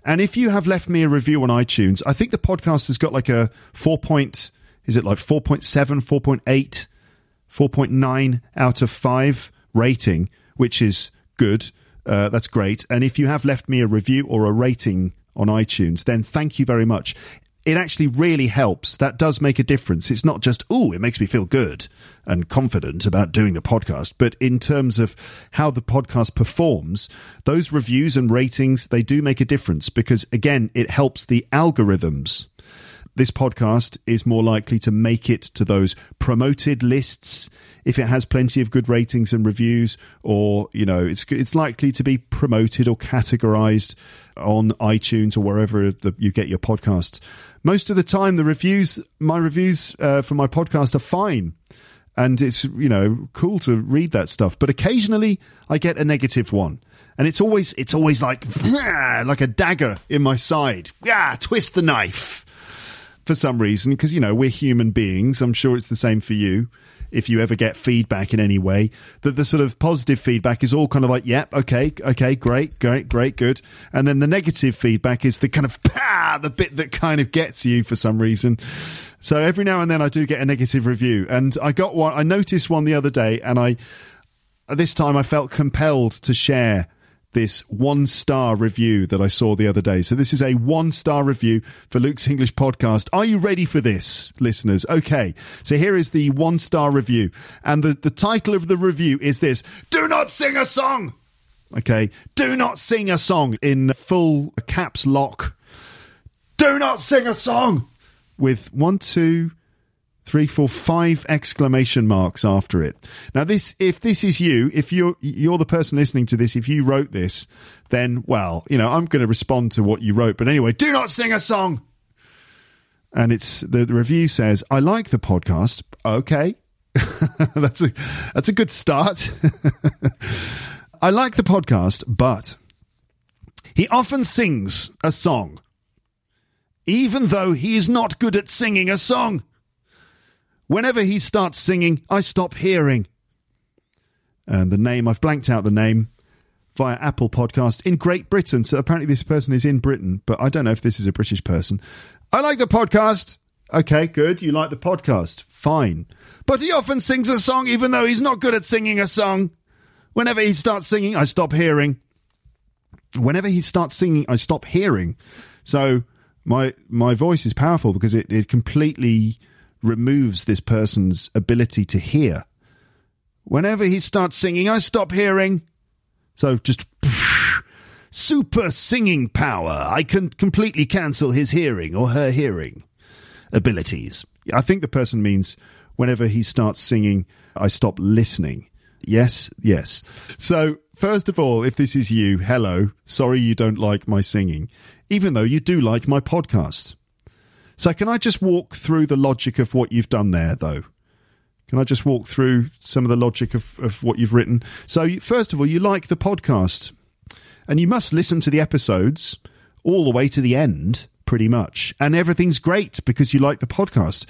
And if you have left me a review on iTunes, I think the podcast has got like a 4.7, 4.8, 4.9 out of 5 rating, which is good. That's great. And if you have left me a review or a rating on iTunes, then thank you very much. It actually really helps. That does make a difference. It's not just, oh, it makes me feel good and confident about doing the podcast, but in terms of how the podcast performs, those reviews and ratings, they do make a difference because, again, it helps the algorithms. This podcast is more likely to make it to those promoted lists if it has plenty of good ratings and reviews, or, you know, it's likely to be promoted or categorized on iTunes or wherever you get your podcasts. Most of the time, my reviews for my podcast are fine. And it's, you know, cool to read that stuff. But occasionally I get a negative one. And it's always like a dagger in my side. Yeah, twist the knife. For some reason, because, you know, we're human beings. I'm sure it's the same for you. If you ever get feedback in any way, that the sort of positive feedback is all kind of like, yep, okay, great, good. And then the negative feedback is the kind of the bit that kind of gets you for some reason. So every now and then I do get a negative review, and I got one. I noticed one the other day, and this time I felt compelled to share this 1-star review that I saw the other day. So this is a 1-star review for Luke's English Podcast. Are you ready for this, listeners? Okay, so here is the 1-star review. And the title of the review is this: "Do not sing a song." Okay, do not sing a song, in full caps lock. do not sing a song, with 1, 2, 3, 4, 5 exclamation marks after it. Now, if you're the person listening to this, if you wrote this, then, well, you know, I'm going to respond to what you wrote. But anyway, do not sing a song. And it's the review says, I like the podcast. Okay. That's a good start. I like the podcast, but he often sings a song, even though he is not good at singing a song. Whenever he starts singing, I stop hearing. And the name, I've blanked out the name, via Apple Podcast in Great Britain. So apparently this person is in Britain, but I don't know if this is a British person. I like the podcast. Okay, good. You like the podcast. Fine. But he often sings a song, even though he's not good at singing a song. Whenever he starts singing, I stop hearing. Whenever he starts singing, I stop hearing. So my voice is powerful because it completely removes this person's ability to hear. Whenever he starts singing, I stop hearing. So just super singing power. I can completely cancel his hearing or her hearing abilities. I think the person means whenever he starts singing, I stop listening. Yes, yes. So first of all, if this is you, hello, sorry you don't like my singing, even though you do like my podcast. So can I just walk through the logic of what you've done there, though? Can I just walk through some of the logic of what you've written? So first of all, you like the podcast, and you must listen to the episodes all the way to the end, pretty much. And everything's great because you like the podcast,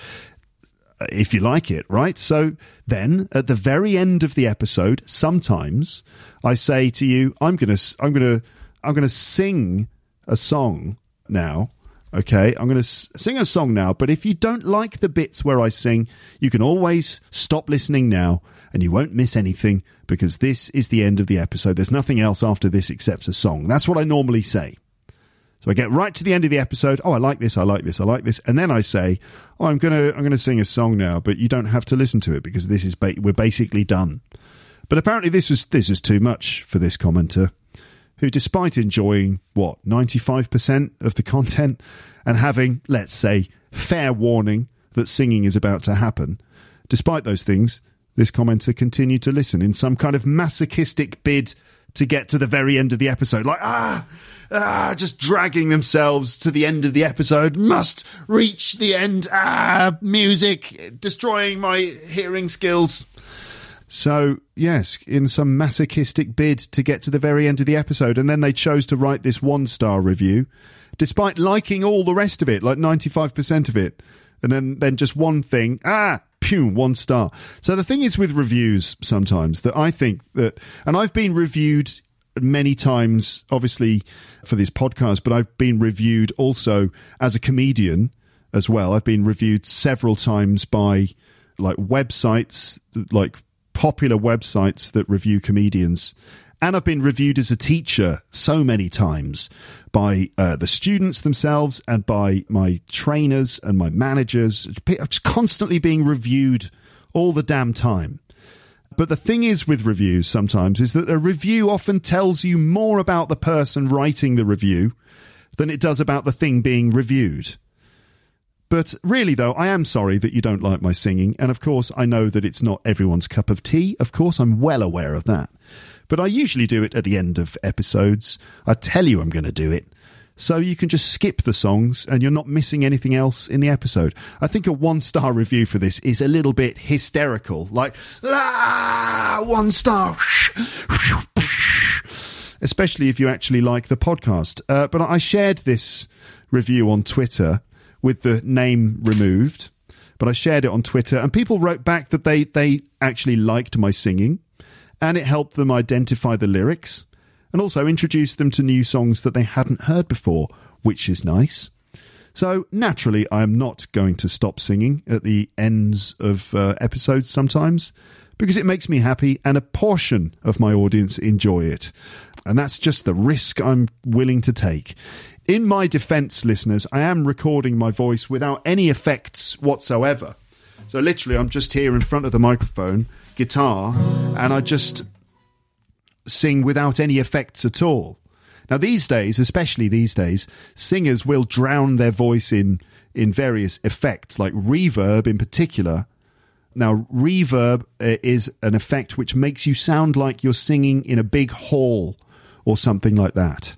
if you like it, right? So then at the very end of the episode, sometimes I say to you, I'm going to sing a song now. Okay, I'm going to sing a song now, but if you don't like the bits where I sing, you can always stop listening now and you won't miss anything because this is the end of the episode. There's nothing else after this except a song. That's what I normally say. So I get right to the end of the episode. Oh, I like this, I like this, I like this. And then I say, oh, I'm going to sing a song now, but you don't have to listen to it because this is we're basically done. But apparently this was too much for this commenter, who, despite enjoying, 95% of the content and having, let's say, fair warning that singing is about to happen, despite those things, this commenter continued to listen in some kind of masochistic bid to get to the very end of the episode. Like, just dragging themselves to the end of the episode. Must reach the end. Music, destroying my hearing skills. So, yes, in some masochistic bid to get to the very end of the episode. And then they chose to write this 1-star review, despite liking all the rest of it, like 95% of it. And then just one thing, 1 star. So the thing is with reviews sometimes that I think that, and I've been reviewed many times, obviously, for this podcast, but I've been reviewed also as a comedian as well. I've been reviewed several times by, like, websites, like, popular websites that review comedians, and I've been reviewed as a teacher so many times by the students themselves and by my trainers and my managers. It's constantly being reviewed all the damn time. But the thing is with reviews sometimes is that a review often tells you more about the person writing the review than it does about the thing being reviewed. But really, though, I am sorry that you don't like my singing. And of course, I know that it's not everyone's cup of tea. Of course, I'm well aware of that. But I usually do it at the end of episodes. I tell you I'm going to do it. So you can just skip the songs and you're not missing anything else in the episode. I think a 1-star review for this is a little bit hysterical. Like, 1 star. Especially if you actually like the podcast. But I shared this review on Twitter with the name removed, but I shared it on Twitter and people wrote back that they actually liked my singing and it helped them identify the lyrics and also introduced them to new songs that they hadn't heard before, which is nice. So naturally, I'm not going to stop singing at the ends of episodes sometimes because it makes me happy and a portion of my audience enjoy it. And that's just the risk I'm willing to take. In my defense, listeners, I am recording my voice without any effects whatsoever. So literally, I'm just here in front of the microphone, guitar, and I just sing without any effects at all. Now, these days, especially these days, singers will drown their voice in various effects, like reverb in particular. Now, reverb is an effect which makes you sound like you're singing in a big hall or something like that.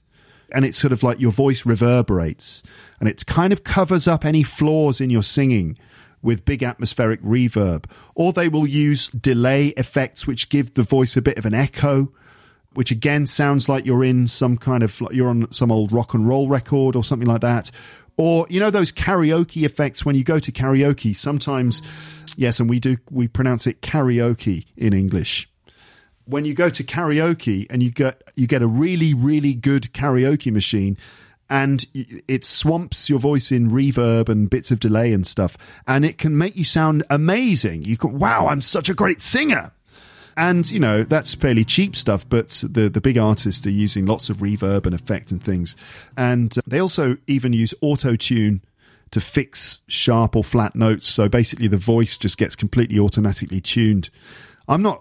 And it's sort of like your voice reverberates, and it kind of covers up any flaws in your singing with big atmospheric reverb. Or they will use delay effects which give the voice a bit of an echo, which again sounds like you're in some kind of, you're on some old rock and roll record or something like that. Or, you know, those karaoke effects when you go to karaoke, sometimes, yes, and we pronounce it karaoke in English. When you go to karaoke and you get a really, really good karaoke machine, and it swamps your voice in reverb and bits of delay and stuff, and it can make you sound amazing. You can, wow, I'm such a great singer. And, you know, that's fairly cheap stuff, but the big artists are using lots of reverb and effect and things. And they also even use auto-tune to fix sharp or flat notes. So basically the voice just gets completely automatically tuned. I'm not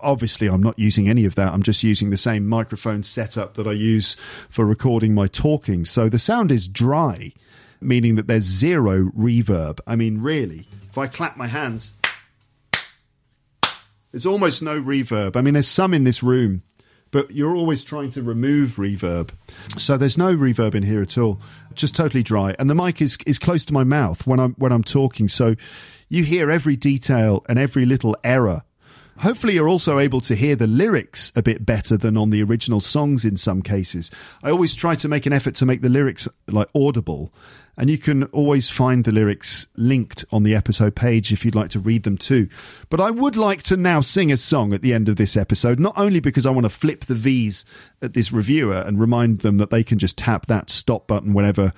using any of that. I'm just using the same microphone setup that I use for recording my talking. So the sound is dry, meaning that there's zero reverb. I mean, really, if I clap my hands, there's almost no reverb. I mean, there's some in this room, but you're always trying to remove reverb. So there's no reverb in here at all. Just totally dry. And the mic is close to my mouth when I'm talking. So you hear every detail and every little error. Hopefully you're also able to hear the lyrics a bit better than on the original songs in some cases. I always try to make an effort to make the lyrics like audible, and you can always find the lyrics linked on the episode page if you'd like to read them too. But I would like to now sing a song at the end of this episode, not only because I want to flip the V's at this reviewer and remind them that they can just tap that stop button whenever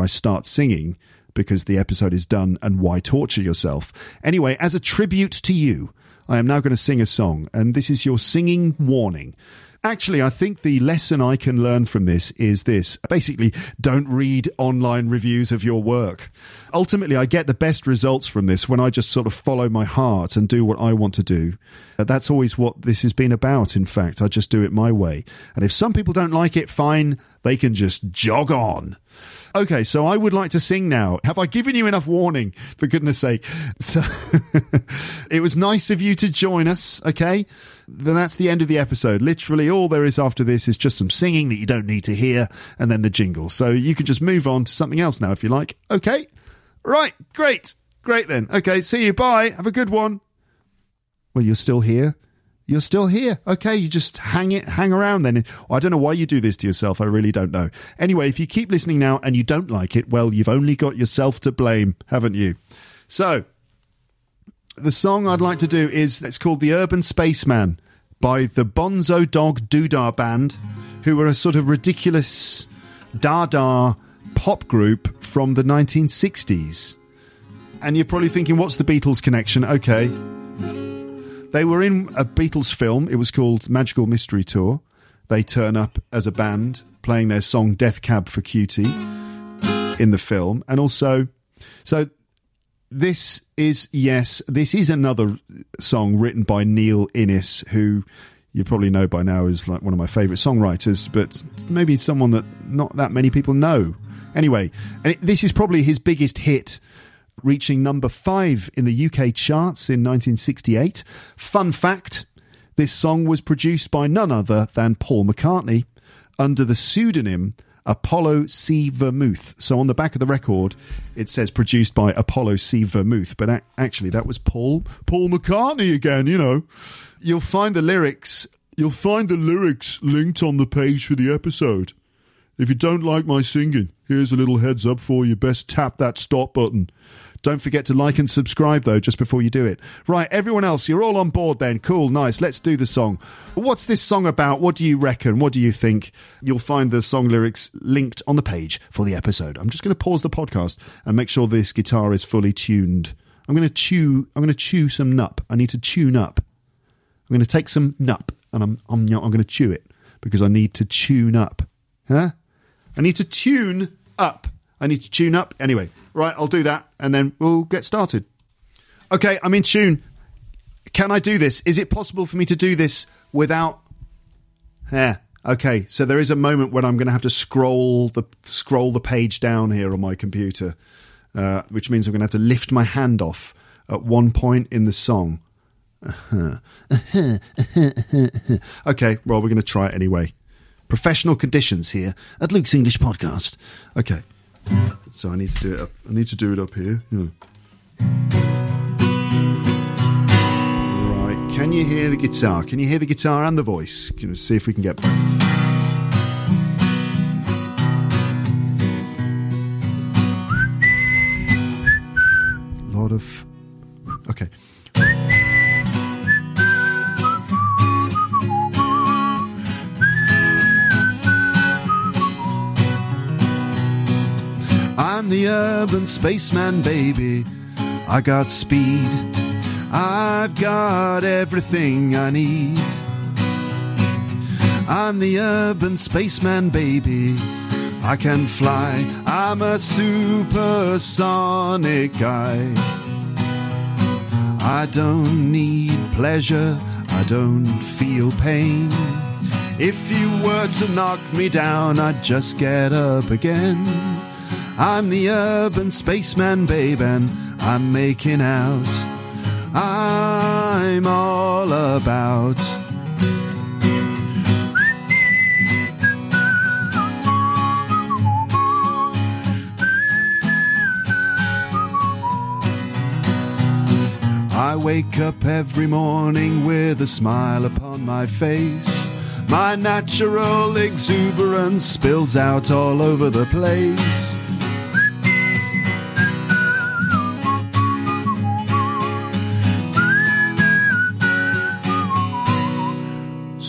I start singing, because the episode is done and why torture yourself. Anyway, as a tribute to you, I am now going to sing a song, and this is your singing warning. Actually, I think the lesson I can learn from this is this. Basically, don't read online reviews of your work. Ultimately, I get the best results from this when I just sort of follow my heart and do what I want to do. That's always what this has been about, in fact. I just do it my way. And if some people don't like it, fine, they can just jog on. Okay, so I would like to sing now. Have I given you enough warning, for goodness sake? So it was nice of you to join us, okay? Then that's the end of the episode. Literally all there is after this is just some singing that you don't need to hear, and then the jingle. So you can just move on to something else now if you like. Okay? Right, great then. Okay, see you, bye, have a good one. Well, you're still here? You're still here. Okay, you just hang around then. I don't know why you do this to yourself. I really don't know. Anyway, if you keep listening now and you don't like it, well, you've only got yourself to blame, haven't you? So, the song I'd like to do it's called The Urban Spaceman by the Bonzo Dog Doodah Band, who were a sort of ridiculous dada pop group from the 1960s. And you're probably thinking, what's the Beatles connection? Okay. They were in a Beatles film. It was called Magical Mystery Tour. They turn up as a band playing their song Death Cab for Cutie in the film. And also, so this is another song written by Neil Innes, who you probably know by now is like one of my favourite songwriters, but maybe someone that not that many people know. Anyway, and this is probably his biggest hit, reaching number 5 in the UK charts in 1968. Fun fact, this song was produced by none other than Paul McCartney under the pseudonym Apollo C Vermouth. So on the back of the record, it says produced by Apollo C Vermouth, but actually that was Paul McCartney again, you know. You'll find the lyrics linked on the page for the episode. If you don't like my singing, here's a little heads up for you. Best tap that stop button. Don't forget to like and subscribe, though, just before you do it. Right, everyone else, you're all on board then. Cool, nice, let's do the song. What's this song about? What do you reckon? What do you think? You'll find the song lyrics linked on the page for the episode. I'm just going to pause the podcast and make sure this guitar is fully tuned. I'm going to chew some nup. I need to tune up. I'm going to take some nup, and I'm going to chew it because I need to tune up. Huh? I need to tune up. Anyway, right, I'll do that, and then we'll get started. Okay, I'm in tune. Can I do this? Is it possible for me to do this without... Yeah, Okay, so there is a moment when I'm going to have to scroll the page down here on my computer, which means I'm going to have to lift my hand off at one point in the song. Okay, well, we're going to try it anyway. Professional conditions here at Luke's English Podcast. Okay, so I need to do it up. I need to do it up here. Yeah. Right, can you hear the guitar? Can you hear the guitar and the voice? Can we see if we can get... A lot of... Okay. I'm the urban spaceman, baby. I got speed. I've got everything I need. I'm the urban spaceman, baby. I can fly. I'm a supersonic guy. I don't need pleasure. I don't feel pain. If you were to knock me down, I'd just get up again. I'm the urban spaceman, babe, and I'm making out. I'm all about. I wake up every morning with a smile upon my face. My natural exuberance spills out all over the place.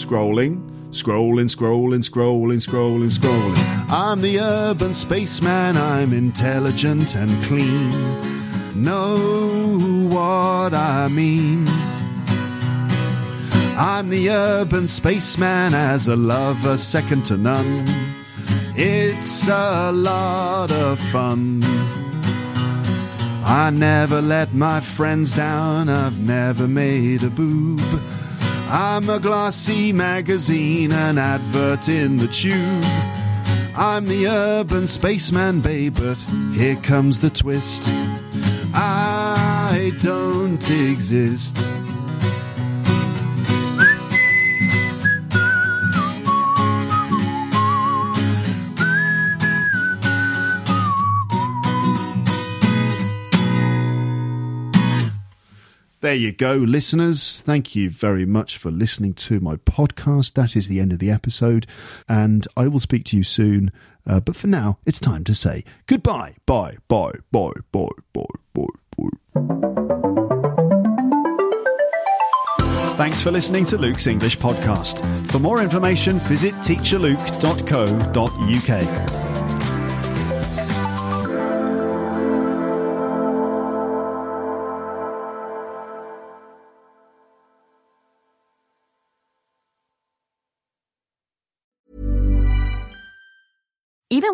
Scrolling. I'm the urban spaceman, I'm intelligent and clean. Know what I mean? I'm the urban spaceman, as a lover second to none. It's a lot of fun. I never let my friends down, I've never made a boob. I'm a glossy magazine, an advert in the tube. I'm the urban spaceman, babe, but here comes the twist. I don't exist. There you go, listeners. Thank you very much for listening to my podcast. That is the end of the episode, and I will speak to you soon. But for now, it's time to say goodbye. Bye, bye, bye, bye, bye, bye, bye. Thanks for listening to Luke's English Podcast. For more information, visit teacherluke.co.uk. Even